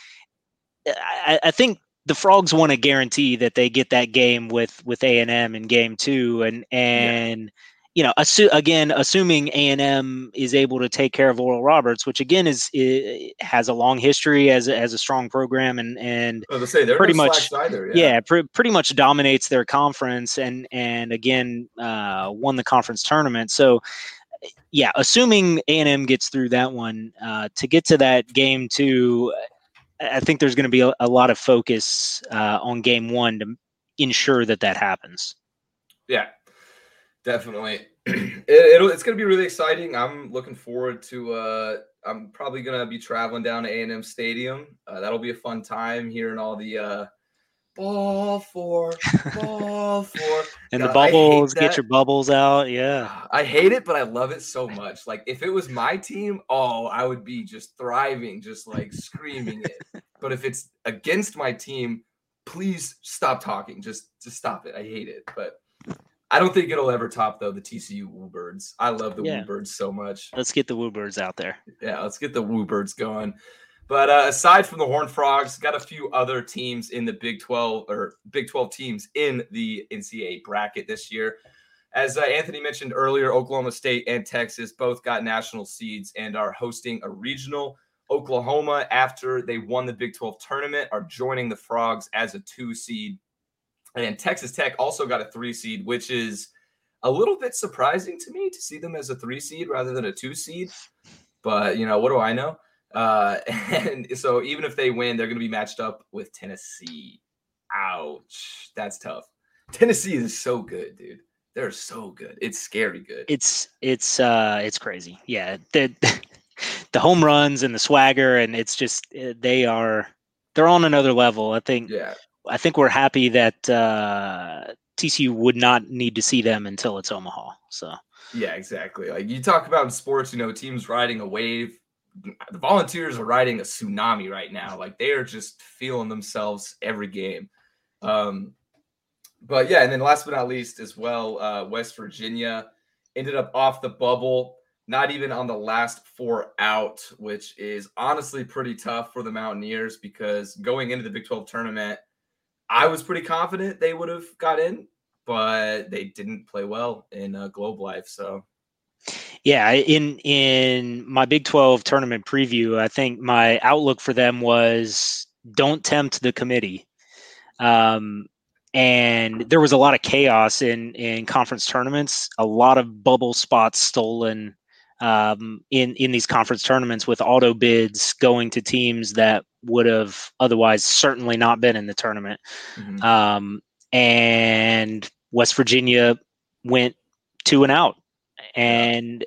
I think the Frogs want to guarantee that they get that game with A&M in game 2. And you know, assuming A&M is able to take care of Oral Roberts, which again has a long history as a strong program and pretty much, pretty much dominates their conference and again, won the conference tournament. So yeah, assuming A&M gets through that one, to get to that game 2, I think there's going to be a lot of focus on game 1 to ensure that happens. Yeah, definitely. It's going to be really exciting. I'm looking forward to I'm probably going to be traveling down to A&M Stadium. That'll be a fun time hearing all the ball four. And God, the bubbles, get your bubbles out. Yeah. I hate it, but I love it so much. Like if it was my team, I would be just thriving, just like screaming it. But if it's against my team, please stop talking. Just stop it. I hate it. But I don't think it'll ever top though the TCU Woo Birds. I love the Woo Birds so much. Let's get the Woo Birds out there. Yeah, let's get the Woo Birds going. But aside from the Horned Frogs, got a few other teams in the Big 12 or Big 12 teams in the NCAA bracket this year. As Anthony mentioned earlier, Oklahoma State and Texas both got national seeds and are hosting a regional. Oklahoma, after they won the Big 12 tournament, are joining the Frogs as a 2 seed. And Texas Tech also got a 3 seed, which is a little bit surprising to me to see them as a 3 seed rather than a 2 seed. But, you know, what do I know? And so even if they win, they're going to be matched up with Tennessee. Ouch. That's tough. Tennessee is so good, dude. They're so good. It's scary good. It's crazy. Yeah. The home runs and the swagger, and it's just, they're on another level. I think, I think we're happy that, TCU would not need to see them until it's Omaha. So yeah, exactly. Like you talk about in sports, you know, teams riding a wave. The Volunteers are riding a tsunami right now. Like they are just feeling themselves every game. But yeah, and then last but not least as well, West Virginia ended up off the bubble, not even on the last 4 out, which is honestly pretty tough for the Mountaineers because going into the Big 12 tournament, I was pretty confident they would have got in, but they didn't play well in Globe Life. So yeah, in my Big 12 tournament preview, I think my outlook for them was don't tempt the committee. And there was a lot of chaos in conference tournaments, a lot of bubble spots stolen in these conference tournaments with auto bids going to teams that would have otherwise certainly not been in the tournament. Mm-hmm. And West Virginia went 2 and out. And,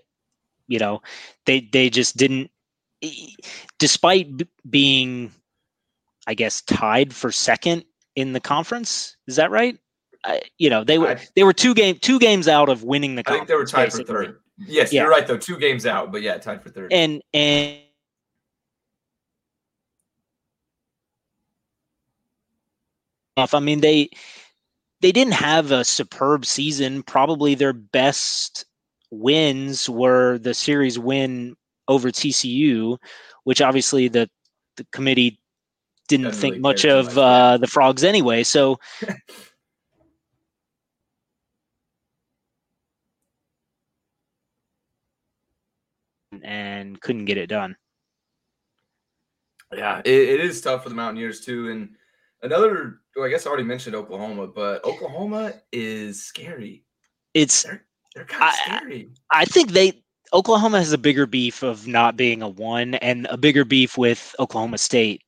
you know, they just didn't, despite being, I guess, tied for second in the conference. Is that right? You know, they were two games out of winning the conference. I think they were tied basically for third. Yes, yeah. You're right, though. 2 games out, but yeah, tied for third. And I mean, they didn't have a superb season. Probably their best wins were the series win over TCU, which obviously the committee didn't Doesn't think really much of the Frogs anyway. So and couldn't get it done. Yeah, it is tough for the Mountaineers too. And another, well, I guess I already mentioned Oklahoma, but Oklahoma is scary. They're kind of scary. I think Oklahoma has a bigger beef of not being a one and a bigger beef with Oklahoma State.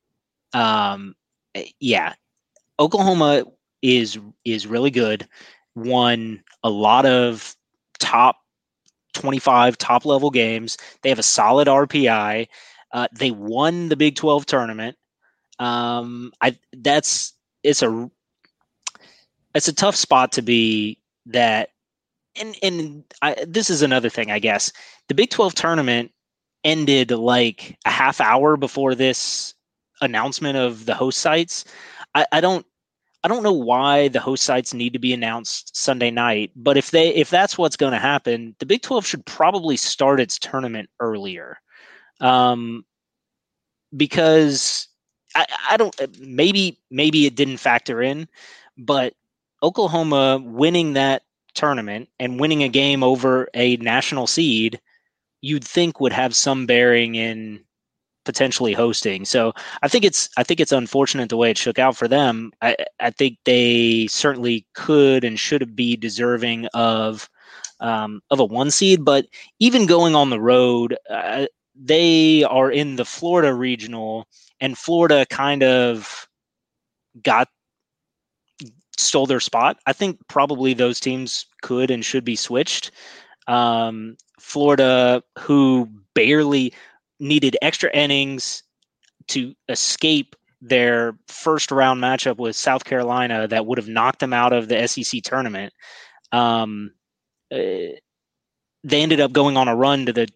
Yeah, Oklahoma is really good. Won a lot of top 25 top level games. They have a solid RPI. They won the Big 12 tournament. It's a tough spot to be that. This is another thing, I guess. The Big 12 tournament ended like a half hour before this announcement of the host sites. I don't know why the host sites need to be announced Sunday night, but if that's what's going to happen, the Big 12 should probably start its tournament earlier, because I don't. Maybe it didn't factor in, but Oklahoma winning that tournament and winning a game over a national seed, you'd think would have some bearing in potentially hosting. So I think it's unfortunate the way it shook out for them. I think they certainly could and should be deserving of a one seed, but even going on the road, they are in the Florida regional, and Florida kind of stole their spot. I think probably those teams could and should be switched. Florida, who barely needed extra innings to escape their first round matchup with South Carolina that would have knocked them out of the SEC tournament. They ended up going on a run to the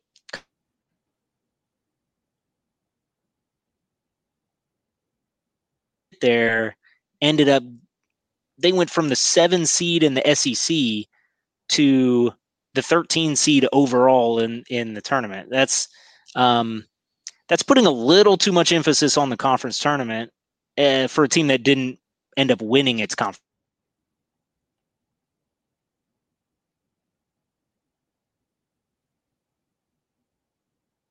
there, ended up they went from the 7 seed in the SEC to the 13 seed overall in the tournament. That's putting a little too much emphasis on the conference tournament for a team that didn't end up winning its conference.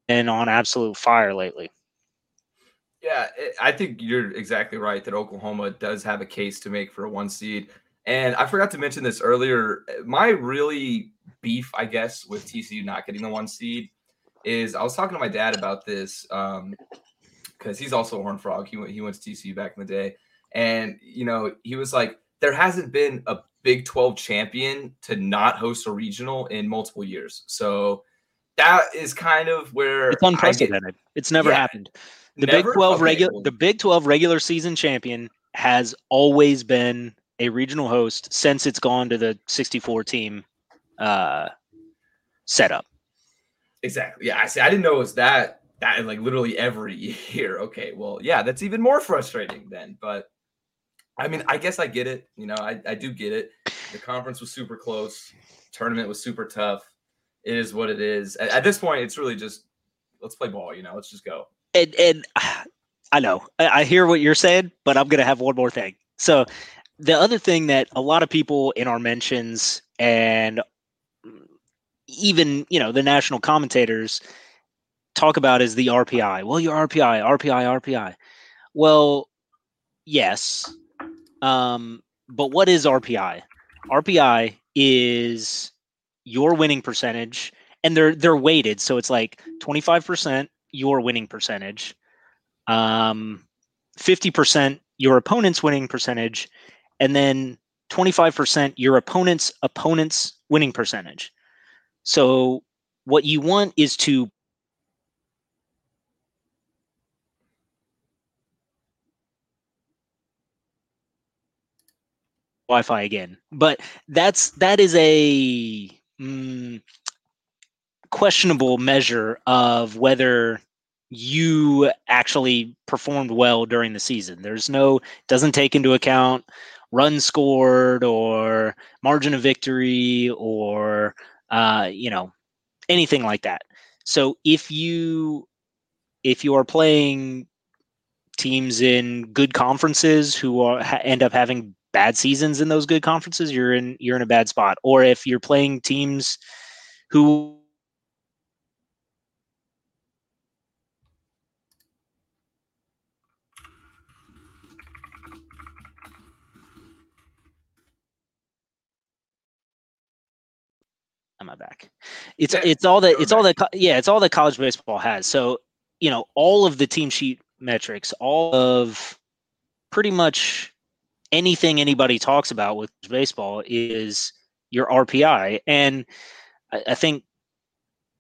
And on absolute fire lately. Yeah, I think you're exactly right that Oklahoma does have a case to make for a one seed. And I forgot to mention this earlier. My really beef, I guess, with TCU not getting the one seed is I was talking to my dad about this because he's also a Horned Frog. He went to TCU back in the day. And, you know, he was like, there hasn't been a Big 12 champion to not host a regional in multiple years. So that is kind of where it's unprecedented. It's never happened. The Big 12 regular season champion has always been a regional host since it's gone to the 64 team setup. Exactly. Yeah, I didn't know it was that like literally every year. Okay, well, yeah, that's even more frustrating then. But I mean, I guess I get it. You know, I do get it. The conference was super close. Tournament was super tough. It is what it is. At this point, it's really just let's play ball. You know, let's just go. And I know I hear what you're saying, but I'm going to have one more thing. So the other thing that a lot of people in our mentions and even, you know, the national commentators talk about is the RPI. Well, your RPI. Well, yes. But what is RPI? RPI is your winning percentage, and they're weighted. So it's like 25%. Your winning percentage, 50% your opponent's winning percentage, and then 25% your opponent's winning percentage. So what you want is to Wi-Fi again, but that is a questionable measure of whether you actually performed well during the season. Doesn't take into account runs scored or margin of victory or, you know, anything like that. So if you are playing teams in good conferences who end up having bad seasons in those good conferences, you're in a bad spot. Or if you're playing teams who coming back. It's all that college baseball has. So, you know, all of the team sheet metrics, all of pretty much anything anybody talks about with baseball is your RPI. And I think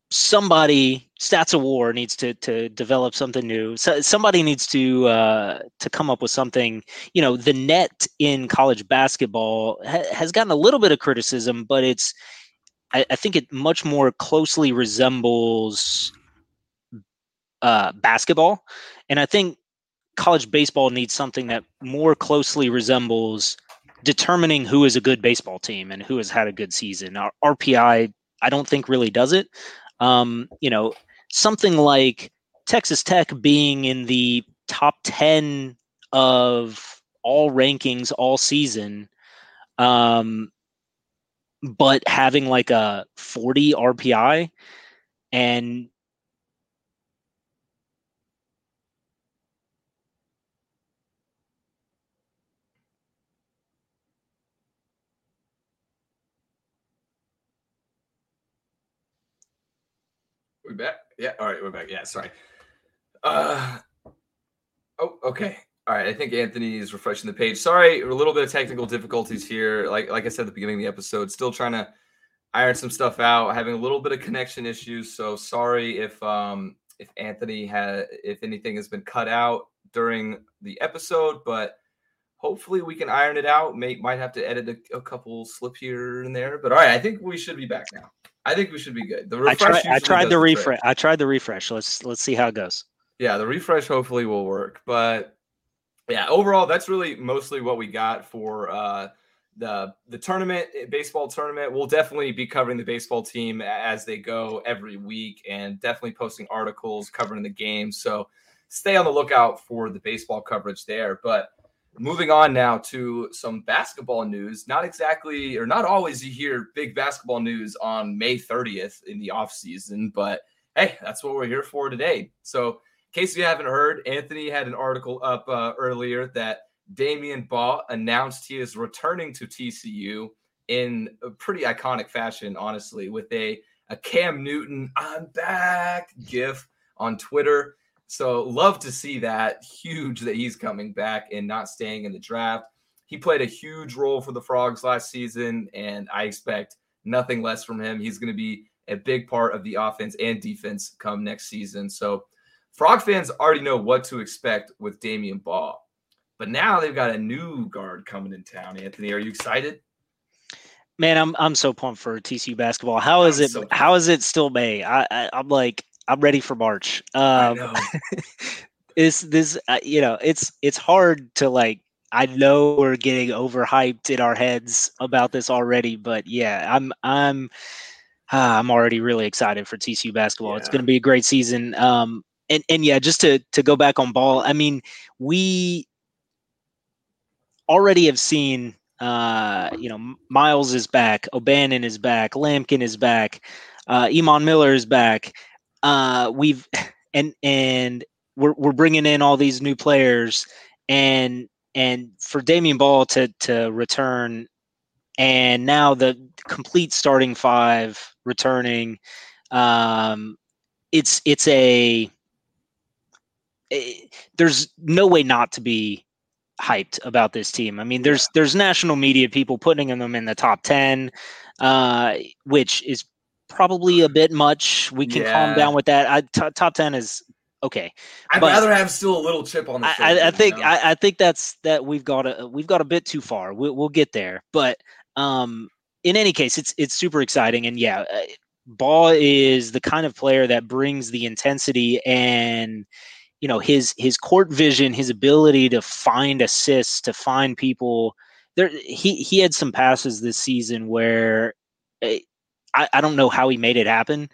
somebody, Stats of War, needs to develop something new. So somebody needs to come up with something. You know, the net in college basketball has gotten a little bit of criticism, but it's, I think it much more closely resembles basketball. And I think college baseball needs something that more closely resembles determining who is a good baseball team and who has had a good season. Our RPI, I don't think really does it. You know, something like Texas Tech being in the top 10 of all rankings all season, but having like a 40 RPI and we back? Yeah. All right. We're back. Yeah. Sorry. Oh, okay. All right. I think Anthony is refreshing the page. Sorry. A little bit of technical difficulties here. Like I said at the beginning of the episode, still trying to iron some stuff out, having a little bit of connection issues. So sorry if Anthony if anything has been cut out during the episode, but hopefully we can iron it out. Might have to edit a couple slip here and there, but all right. I think we should be back now. I think we should be good. I tried the refresh. Let's see how it goes. Yeah, the refresh hopefully will work. But yeah, overall, that's really mostly what we got for the tournament, baseball tournament. We'll definitely be covering the baseball team as they go every week, and definitely posting articles covering the game. So stay on the lookout for the baseball coverage there. But moving on now to some basketball news. Not exactly, or not always you hear big basketball news on May 30th in the offseason, but hey, that's what we're here for today. So in case you haven't heard, Anthony had an article up earlier that Damion Baugh announced he is returning to TCU in a pretty iconic fashion, honestly, with a Cam Newton "I'm back" gif on Twitter. So love to see that. Huge that he's coming back and not staying in the draft. He played a huge role for the Frogs last season, and I expect nothing less from him. He's going to be a big part of the offense and defense come next season. So Frog fans already know what to expect with Damion Baugh, but now they've got a new guard coming in town. Anthony, are you excited? Man, I'm so pumped for TCU basketball. How is it still May? I'm like, I'm ready for March. It's hard to like, I know we're getting overhyped in our heads about this already, but yeah, I'm already really excited for TCU basketball. Yeah. It's going to be a great season. And yeah, just to go back on Ball. I mean, we already have seen, Miles is back. O'Bannon is back. Lampkin is back. Iman Miller is back. We're bringing in all these new players, and for Damion Baugh to return, and now the complete starting five returning, there's no way not to be hyped about this team. I mean, there's national media people putting them in the top 10, which is probably a bit much. We can calm down with that. Top 10 is okay. I'd rather have still a little chip on the shoulder. I think that we've got a bit too far. We'll get there, but in any case, it's super exciting. And yeah, Ball is the kind of player that brings the intensity and, you know, his court vision, his ability to find assists, to find people. There, he had some passes this season where I don't know how he made it happen,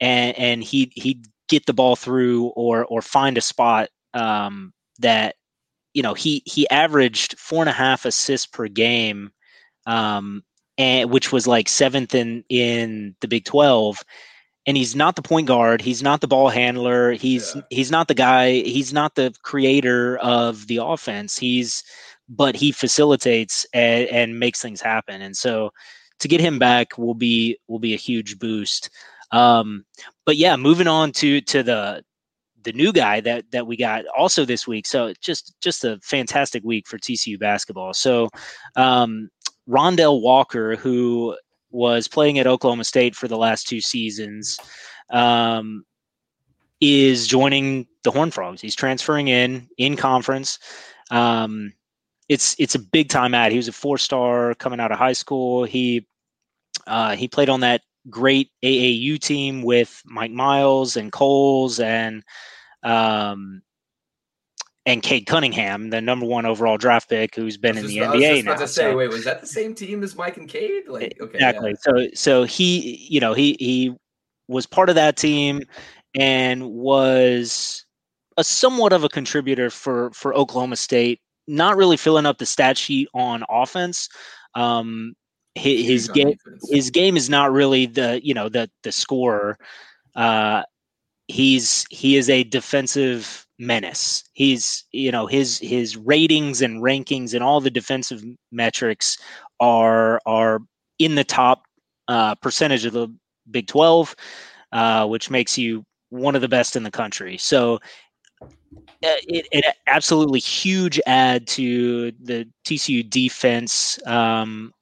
and he'd get the ball through or find a spot that, you know, he averaged 4.5 assists per game, and which was like seventh in the Big 12. And he's not the point guard. He's not the ball handler. He's not the guy. He's not the creator of the offense. But he facilitates and makes things happen. And so to get him back will be a huge boost. But yeah, moving on to the new guy that we got also this week. So just a fantastic week for TCU basketball. So Rondell Walker, who was playing at Oklahoma State for the last two seasons, is joining the Horned Frogs. He's transferring in conference. It's a big time ad. He was a 4-star coming out of high school. He played on that great AAU team with Mike Miles and Coles and Cade Cunningham, the number 1 overall draft pick, who's been in the NBA now. I was about to say, wait, was that the same team as Mike and Cade? Like, okay, exactly. Yeah. So he was part of that team and was somewhat of a contributor for Oklahoma State. Not really filling up the stat sheet on offense. His game is not really the scorer. He is a defensive menace. He's, his ratings and rankings and all the defensive metrics are in the top percentage of the Big 12, which makes you one of the best in the country. So it absolutely huge add to the TCU defense, and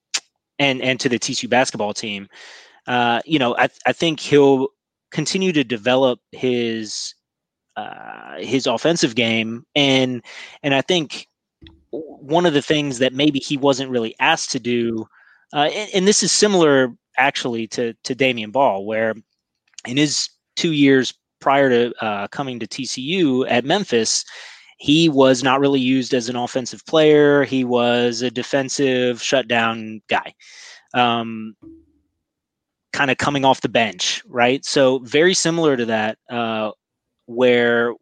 to the TCU basketball team. I think he'll continue to develop his offensive game. And I think one of the things that maybe he wasn't really asked to do, and this is similar actually to Damion Baugh, where in his 2 years prior to coming to TCU at Memphis, he was not really used as an offensive player. He was a defensive shutdown guy, kind of coming off the bench, right? So very similar to that, where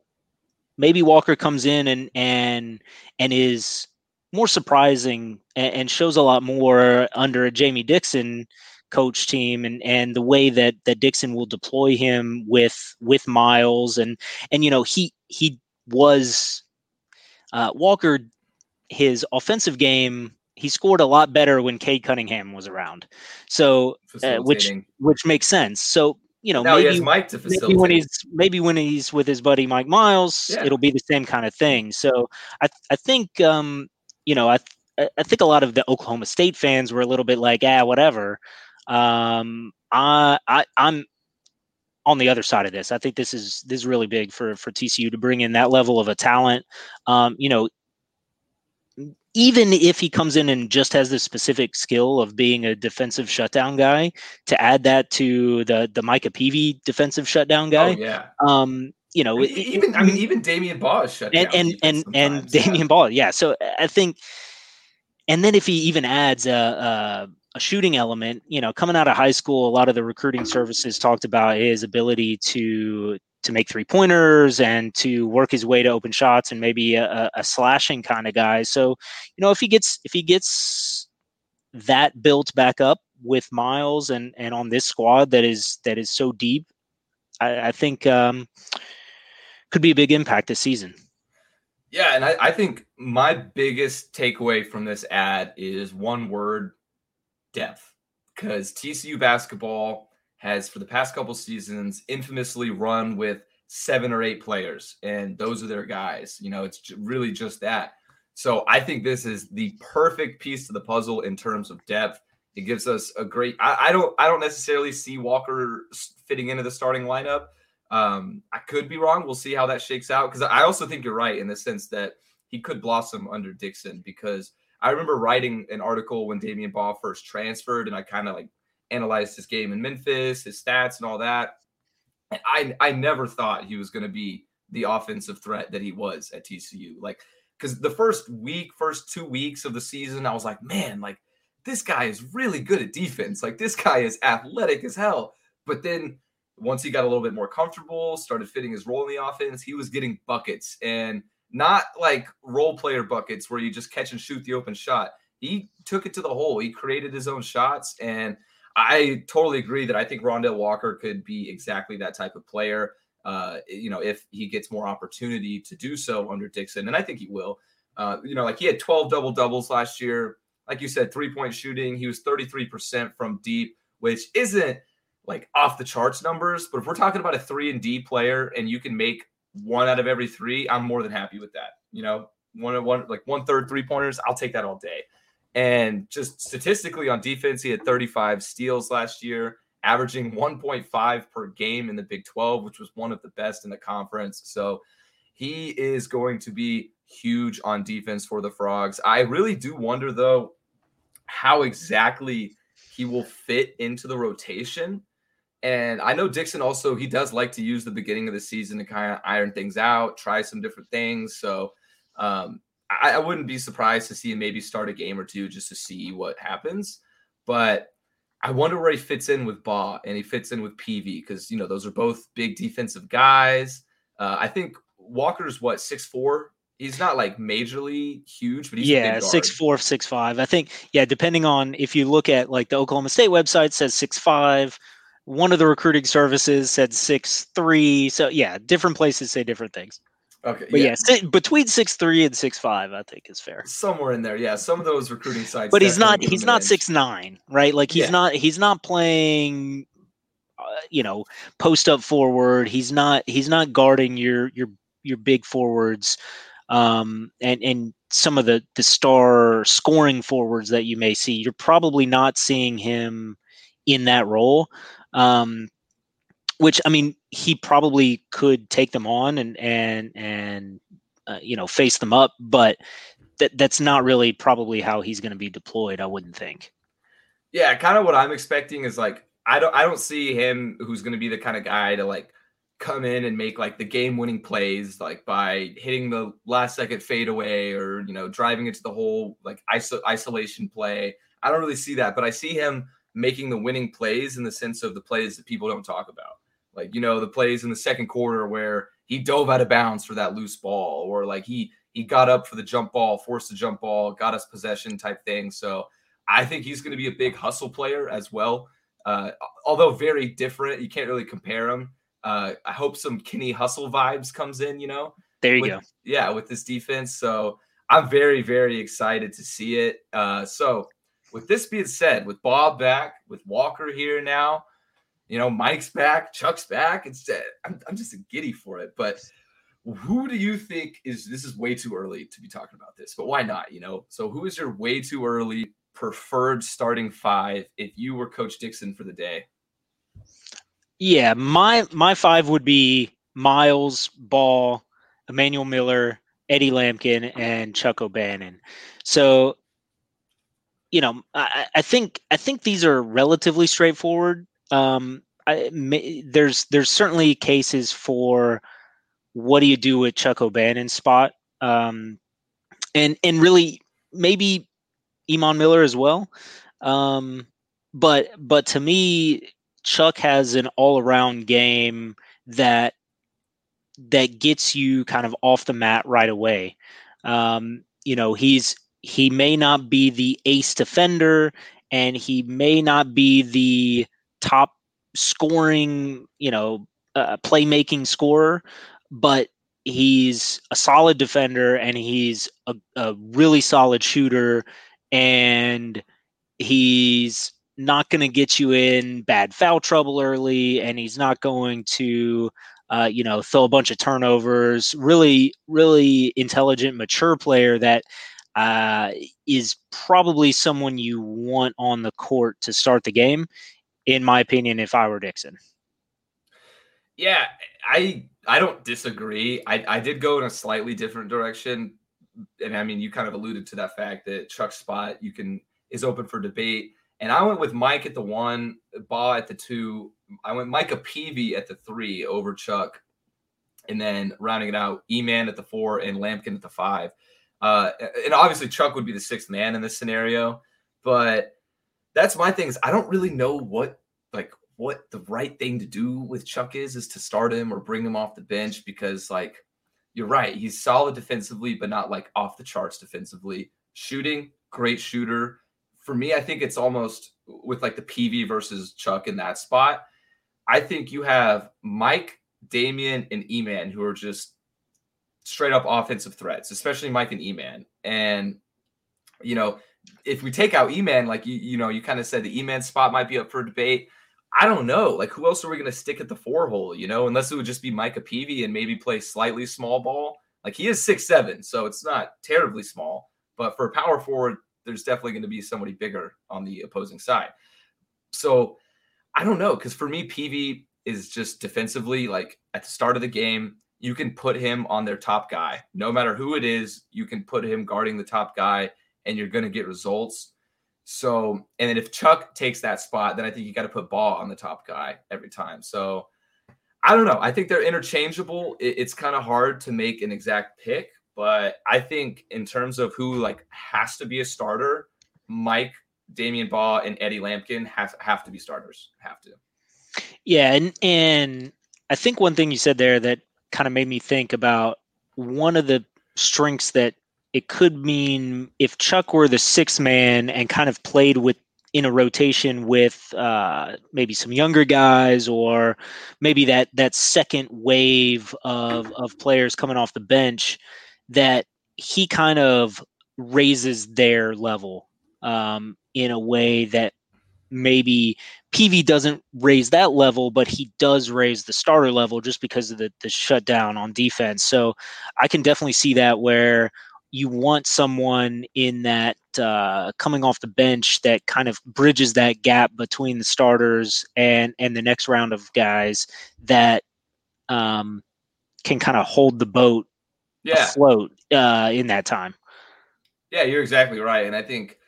maybe Walker comes in and is more surprising and shows a lot more under a Jamie Dixon coach team and the way that Dixon will deploy him with Miles and he was Walker, his offensive game, he scored a lot better when Cade Cunningham was around. So which makes sense. So now maybe he has Mike to facilitate. Maybe when he's with his buddy Mike Miles, It'll be the same kind of thing. So I think I think a lot of the Oklahoma State fans were a little bit like, whatever. I'm on the other side of this. I think this is really big for TCU to bring in that level of a talent. Even if he comes in and just has this specific skill of being a defensive shutdown guy, to add that to the Micah Peavy defensive shutdown guy. Oh, yeah. Even Damion Baugh is shut down. And Damion Baugh. Yeah. So I think, and then if he even adds a shooting element, coming out of high school, a lot of the recruiting services talked about his ability to make 3-pointers and to work his way to open shots and maybe a slashing kind of guy. So, if he gets that built back up with Miles and on this squad that is so deep, I think could be a big impact this season. Yeah, and I think my biggest takeaway from this ad is one word: depth. Because TCU basketball has, for the past couple seasons, infamously run with 7 or 8 players, and those are their guys. It's really just that. So I think this is the perfect piece to the puzzle in terms of depth. It gives us a great. I don't necessarily see Walker fitting into the starting lineup. I could be wrong. We'll see how that shakes out, because I also think you're right in the sense that he could blossom under Dixon, because I remember writing an article when Damion Baugh first transferred, and I kind of analyzed his game in Memphis, his stats and all that. And I never thought he was going to be the offensive threat that he was at TCU. Because the first 2 weeks of the season, I was like, man, this guy is really good at defense. This guy is athletic as hell. But then once he got a little bit more comfortable, started fitting his role in the offense, he was getting buckets, and not role player buckets where you just catch and shoot the open shot. He took it to the hole. He created his own shots. And I totally agree that I think Rondell Walker could be exactly that type of player, if he gets more opportunity to do so under Dixon. And I think he will. He had 12 double-doubles last year. Like you said, three-point shooting. He was 33% from deep, which isn't like off the charts numbers. But if we're talking about a 3-and-D player and you can make one out of every three, I'm more than happy with that. You know, one third 3-pointers, I'll take that all day. And just statistically on defense, he had 35 steals last year, averaging 1.5 per game in the Big 12, which was one of the best in the conference. So he is going to be huge on defense for the Frogs. I really do wonder, though, how exactly he will fit into the rotation. And I know Dixon also, he does like to use the beginning of the season to kind of iron things out, try some different things. So I wouldn't be surprised to see him maybe start a game or two just to see what happens. But I wonder where he fits in with Baugh and he fits in with PV because, you know, those are both big defensive guys. I think Walker's, 6'4"? He's not like majorly huge, but he's a big guard. 6'4", 6'5". I think, depending on if you look at like the Oklahoma State website says 6'5". One of the recruiting services said 6'3". So, different places say different things. Okay, but between 6'3" and 6'5", I think is fair. Somewhere in there, some of those recruiting sites. But he's not 6'9", right? Like he's not playing, post up forward. He's not guarding your big forwards, and some of the star scoring forwards that you may see. You're probably not seeing him in that role. Which, I mean, he probably could take them on and face them up, but that's not really probably how he's going to be deployed, I wouldn't think. Yeah, kind of what I'm expecting is like I don't see him who's going to be the kind of guy to like come in and make like the game-winning plays like by hitting the last-second fadeaway or driving into the hole like isolation play. I don't really see that, but I see him making the winning plays in the sense of the plays that people don't talk about. Like, the plays in the second quarter where he dove out of bounds for that loose ball, or like he got up for the jump ball, forced the jump ball, got us possession type thing. So I think he's going to be a big hustle player as well. Although very different. You can't really compare him. I hope some Kenny Hustle vibes comes in, There you go. Yeah, with this defense. So I'm very, very excited to see it. So with this being said, with Bob back, with Walker here now, Mike's back, Chuck's back. I'm just giddy for it. But who do you think is way too early to be talking about this, but why not, So who is your way too early preferred starting five if you were Coach Dixon for the day? Yeah, my five would be Miles, Ball, Emmanuel Miller, Eddie Lampkin, and Chuck O'Bannon. So, I think these are relatively straightforward. There's certainly cases for what do you do with Chuck O'Bannon's spot, and really maybe Iman Miller as well, but to me Chuck has an all-around game that gets you kind of off the mat right away. He may not be the ace defender, and he may not be the top scoring, playmaking scorer, but he's a solid defender and he's a really solid shooter, and he's not going to get you in bad foul trouble early, and he's not going to, throw a bunch of turnovers. Really, really intelligent, mature player that is probably someone you want on the court to start the game, in my opinion, if I were Dixon. Yeah, I don't disagree. I did go in a slightly different direction. And I mean, you kind of alluded to that fact that Chuck's spot is open for debate. And I went with Mike at the 1, Baugh at the 2. I went Micah Peavy at the 3 over Chuck. And then rounding it out, E-Man at the 4 and Lampkin at the 5. And obviously Chuck would be the 6th man in this scenario, but that's my thing is I don't really know what the right thing to do with Chuck is to start him or bring him off the bench, because like, you're right. He's solid defensively, but not like off the charts defensively. Shooting, great shooter. For me, I think it's almost with like the PV versus Chuck in that spot. I think you have Mike, Damion, and E-Man who are just straight up offensive threats, especially Mike and E-Man. And, if we take out E-Man, like, you know, you kind of said the E-Man spot might be up for debate. I don't know. Like, who else are we going to stick at the four hole, you know, unless it would just be Micah Peavy and maybe play slightly small ball. Like, he is 6'7", so it's not terribly small. But for a power forward, there's definitely going to be somebody bigger on the opposing side. So I don't know, because for me, Peavy is just defensively, like, at the start of the game, you can put him on their top guy. No matter who it is, you can put him guarding the top guy, and you're going to get results. So, and then if Chuck takes that spot, then I think you got to put Baugh on the top guy every time. So I don't know. I think they're interchangeable. It's kind of hard to make an exact pick, but I think in terms of who, like, has to be a starter, Mike, Damion Baugh, and Eddie Lampkin have to be starters. Have to. Yeah, and I think one thing you said there that kind of made me think about one of the strengths that it could mean if Chuck were the sixth man and kind of played with in a rotation with maybe some younger guys, or maybe that second wave of players coming off the bench, that he kind of raises their level in a way that maybe PV doesn't raise that level, but he does raise the starter level just because of the shutdown on defense. So I can definitely see that, where you want someone in that coming off the bench that kind of bridges that gap between the starters and the next round of guys that can kind of hold the boat afloat in that time. Yeah, you're exactly right. And I think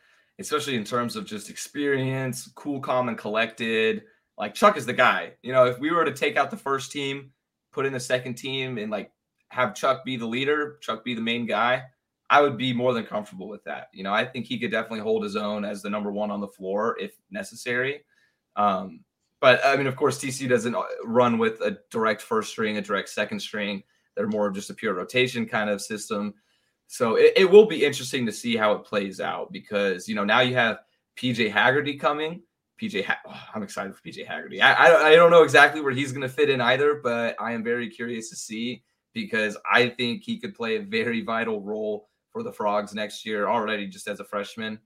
especially in terms of just experience, cool, calm, and collected, like, Chuck is the guy. You know, if we were to take out the first team, put in the second team, and, like, have Chuck be the leader, Chuck be the main guy, I would be more than comfortable with that. You know, I think he could definitely hold his own as the number one on the floor if necessary. But, I mean, of course, TCU doesn't run with a direct first string, a direct second string. They're more of just a pure rotation kind of system. So it will be interesting to see how it plays out, because, you know, now you have P.J. Haggerty coming. I'm excited for P.J. Haggerty. I don't know exactly where he's going to fit in either, but I am very curious to see, because I think he could play a very vital role for the Frogs next year already, just as a freshman.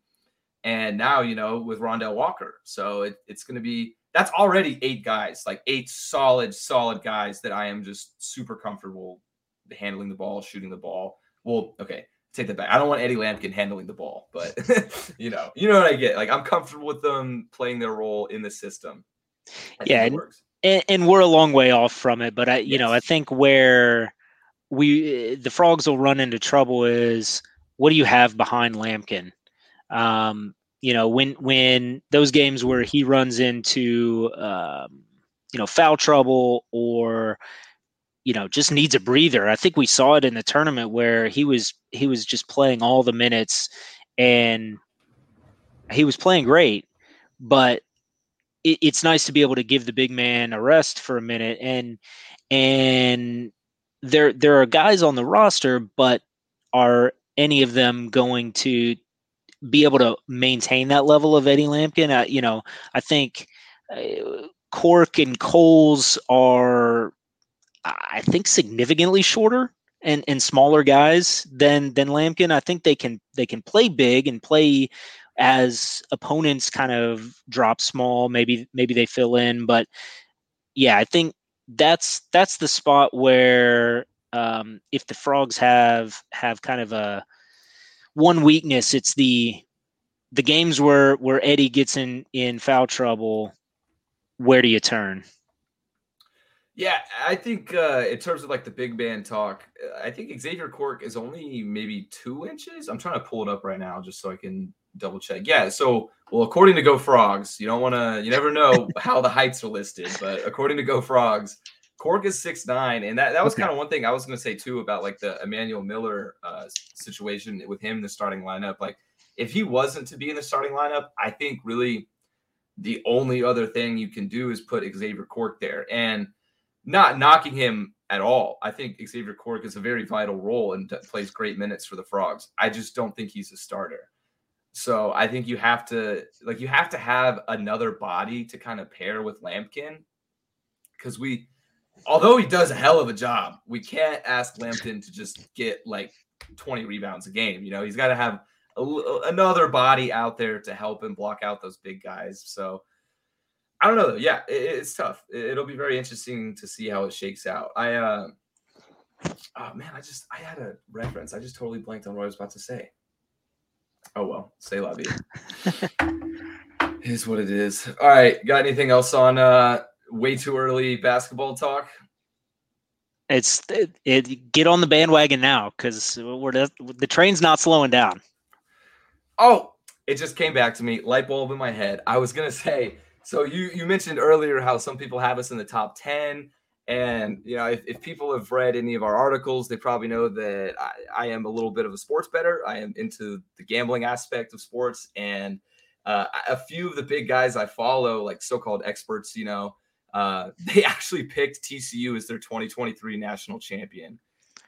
And now, you know, with Rondell Walker. So it's going to be – that's already eight guys, like eight solid guys that I am just super comfortable handling the ball, shooting the ball. Well, okay, take that back. I don't want Eddie Lampkin handling the ball, but you know what I get. Like, I'm comfortable with them playing their role in the system. And we're a long way off from it, but I think where the Frogs will run into trouble is, what do you have behind Lampkin? You know, when those games where he runs into foul trouble, or just needs a breather. I think we saw it in the tournament where he was just playing all the minutes, and he was playing great, but it's nice to be able to give the big man a rest for a minute. And there are guys on the roster, but are any of them going to be able to maintain that level of Eddie Lampkin? I think Cork and Coles are, I think, significantly shorter and smaller guys than Lampkin. I think they can play big and play as opponents kind of drop small. Maybe they fill in, but yeah, I think that's the spot where if the Frogs have kind of a one weakness, it's the games where Eddie gets in foul trouble. Where do you turn? Yeah, I think in terms of, like, the big man talk, I think Xavier Cork is only maybe 2 inches. I'm trying to pull it up right now just so I can double check. Yeah, so, well, according to Go Frogs, you never know how the heights are listed, but according to Go Frogs, Cork is 6'9", and that was kind of one thing I was going to say too about, like, the Emmanuel Miller situation with him in the starting lineup. Like, if he wasn't to be in the starting lineup, I think really the only other thing you can do is put Xavier Cork there. And not knocking him at all. I think Xavier Cork is a very vital role and plays great minutes for the Frogs. I just don't think he's a starter. So I think you have to have another body to kind of pair with Lampkin, because although he does a hell of a job, we can't ask Lampkin to just get like 20 rebounds a game. You know, he's got to have another body out there to help him block out those big guys. So I don't know. Yeah, it's tough. It'll be very interesting to see how it shakes out. I had a reference. I just totally blanked on what I was about to say. Oh, well, c'est la vie. Is what it is. All right. Got anything else on way too early basketball talk? Get on the bandwagon now, because the train's not slowing down. Oh, it just came back to me. Light bulb in my head. I was going to say, so you mentioned earlier how some people have us in the top 10. And, you know, if people have read any of our articles, they probably know that I am a little bit of a sports bettor. I am into the gambling aspect of sports. And a few of the big guys I follow, like so-called experts, you know, they actually picked TCU as their 2023 national champion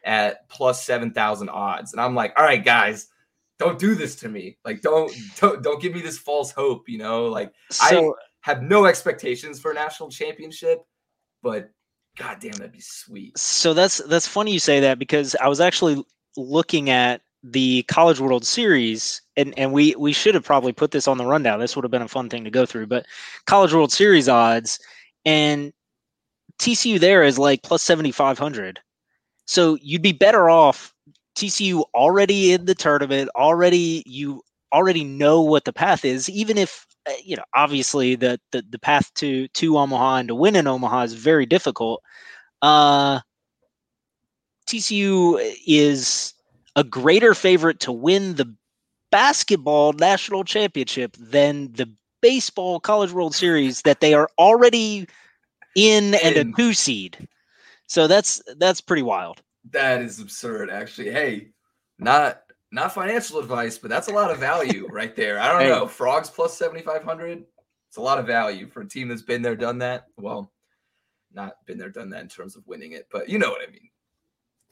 at plus 7,000 odds. And I'm like, all right, guys, don't do this to me. Like, don't give me this false hope, you know, like I have no expectations for a national championship, but goddamn, that'd be sweet. So that's funny you say that, because I was actually looking at the College World Series, and we should have probably put this on the rundown. This would have been a fun thing to go through, but College World Series odds, and TCU there is like plus 7,500. So you'd be better off TCU already in the tournament, you already know what the path is, even if, you know, obviously the path to Omaha and to win in Omaha is very difficult. TCU is a greater favorite to win the basketball national championship than the baseball College World Series that they are already in and a 2 seed. So that's pretty wild. That is absurd, actually. Hey, not financial advice, but that's a lot of value right there. I don't know. Frogs plus 7,500. It's a lot of value for a team that's been there, done that. Well, not been there, done that in terms of winning it, but you know what I mean,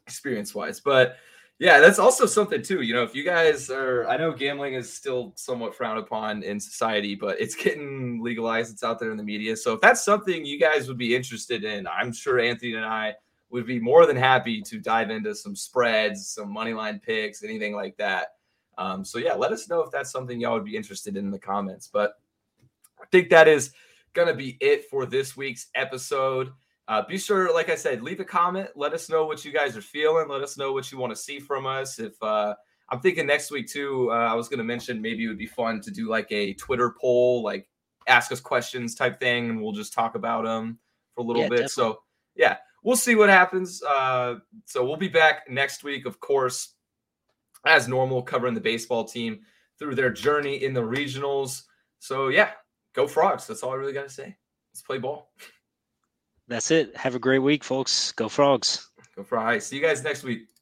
experience wise. But yeah, that's also something too. You know, if you guys I know gambling is still somewhat frowned upon in society, but it's getting legalized. It's out there in the media. So if that's something you guys would be interested in, I'm sure Anthony and I would be more than happy to dive into some spreads, some money line picks, anything like that. So yeah, let us know if that's something y'all would be interested in the comments. But I think that is going to be it for this week's episode. Be sure, like I said, leave a comment. Let us know what you guys are feeling. Let us know what you want to see from us. If I'm thinking next week too, I was going to mention maybe it would be fun to do like a Twitter poll, like ask us questions type thing, and we'll just talk about them for a little bit. Definitely. So yeah. We'll see what happens. So we'll be back next week, of course, as normal, covering the baseball team through their journey in the regionals. So, yeah, go Frogs. That's all I really got to say. Let's play ball. That's it. Have a great week, folks. Go Frogs. Go Frogs. See you guys next week.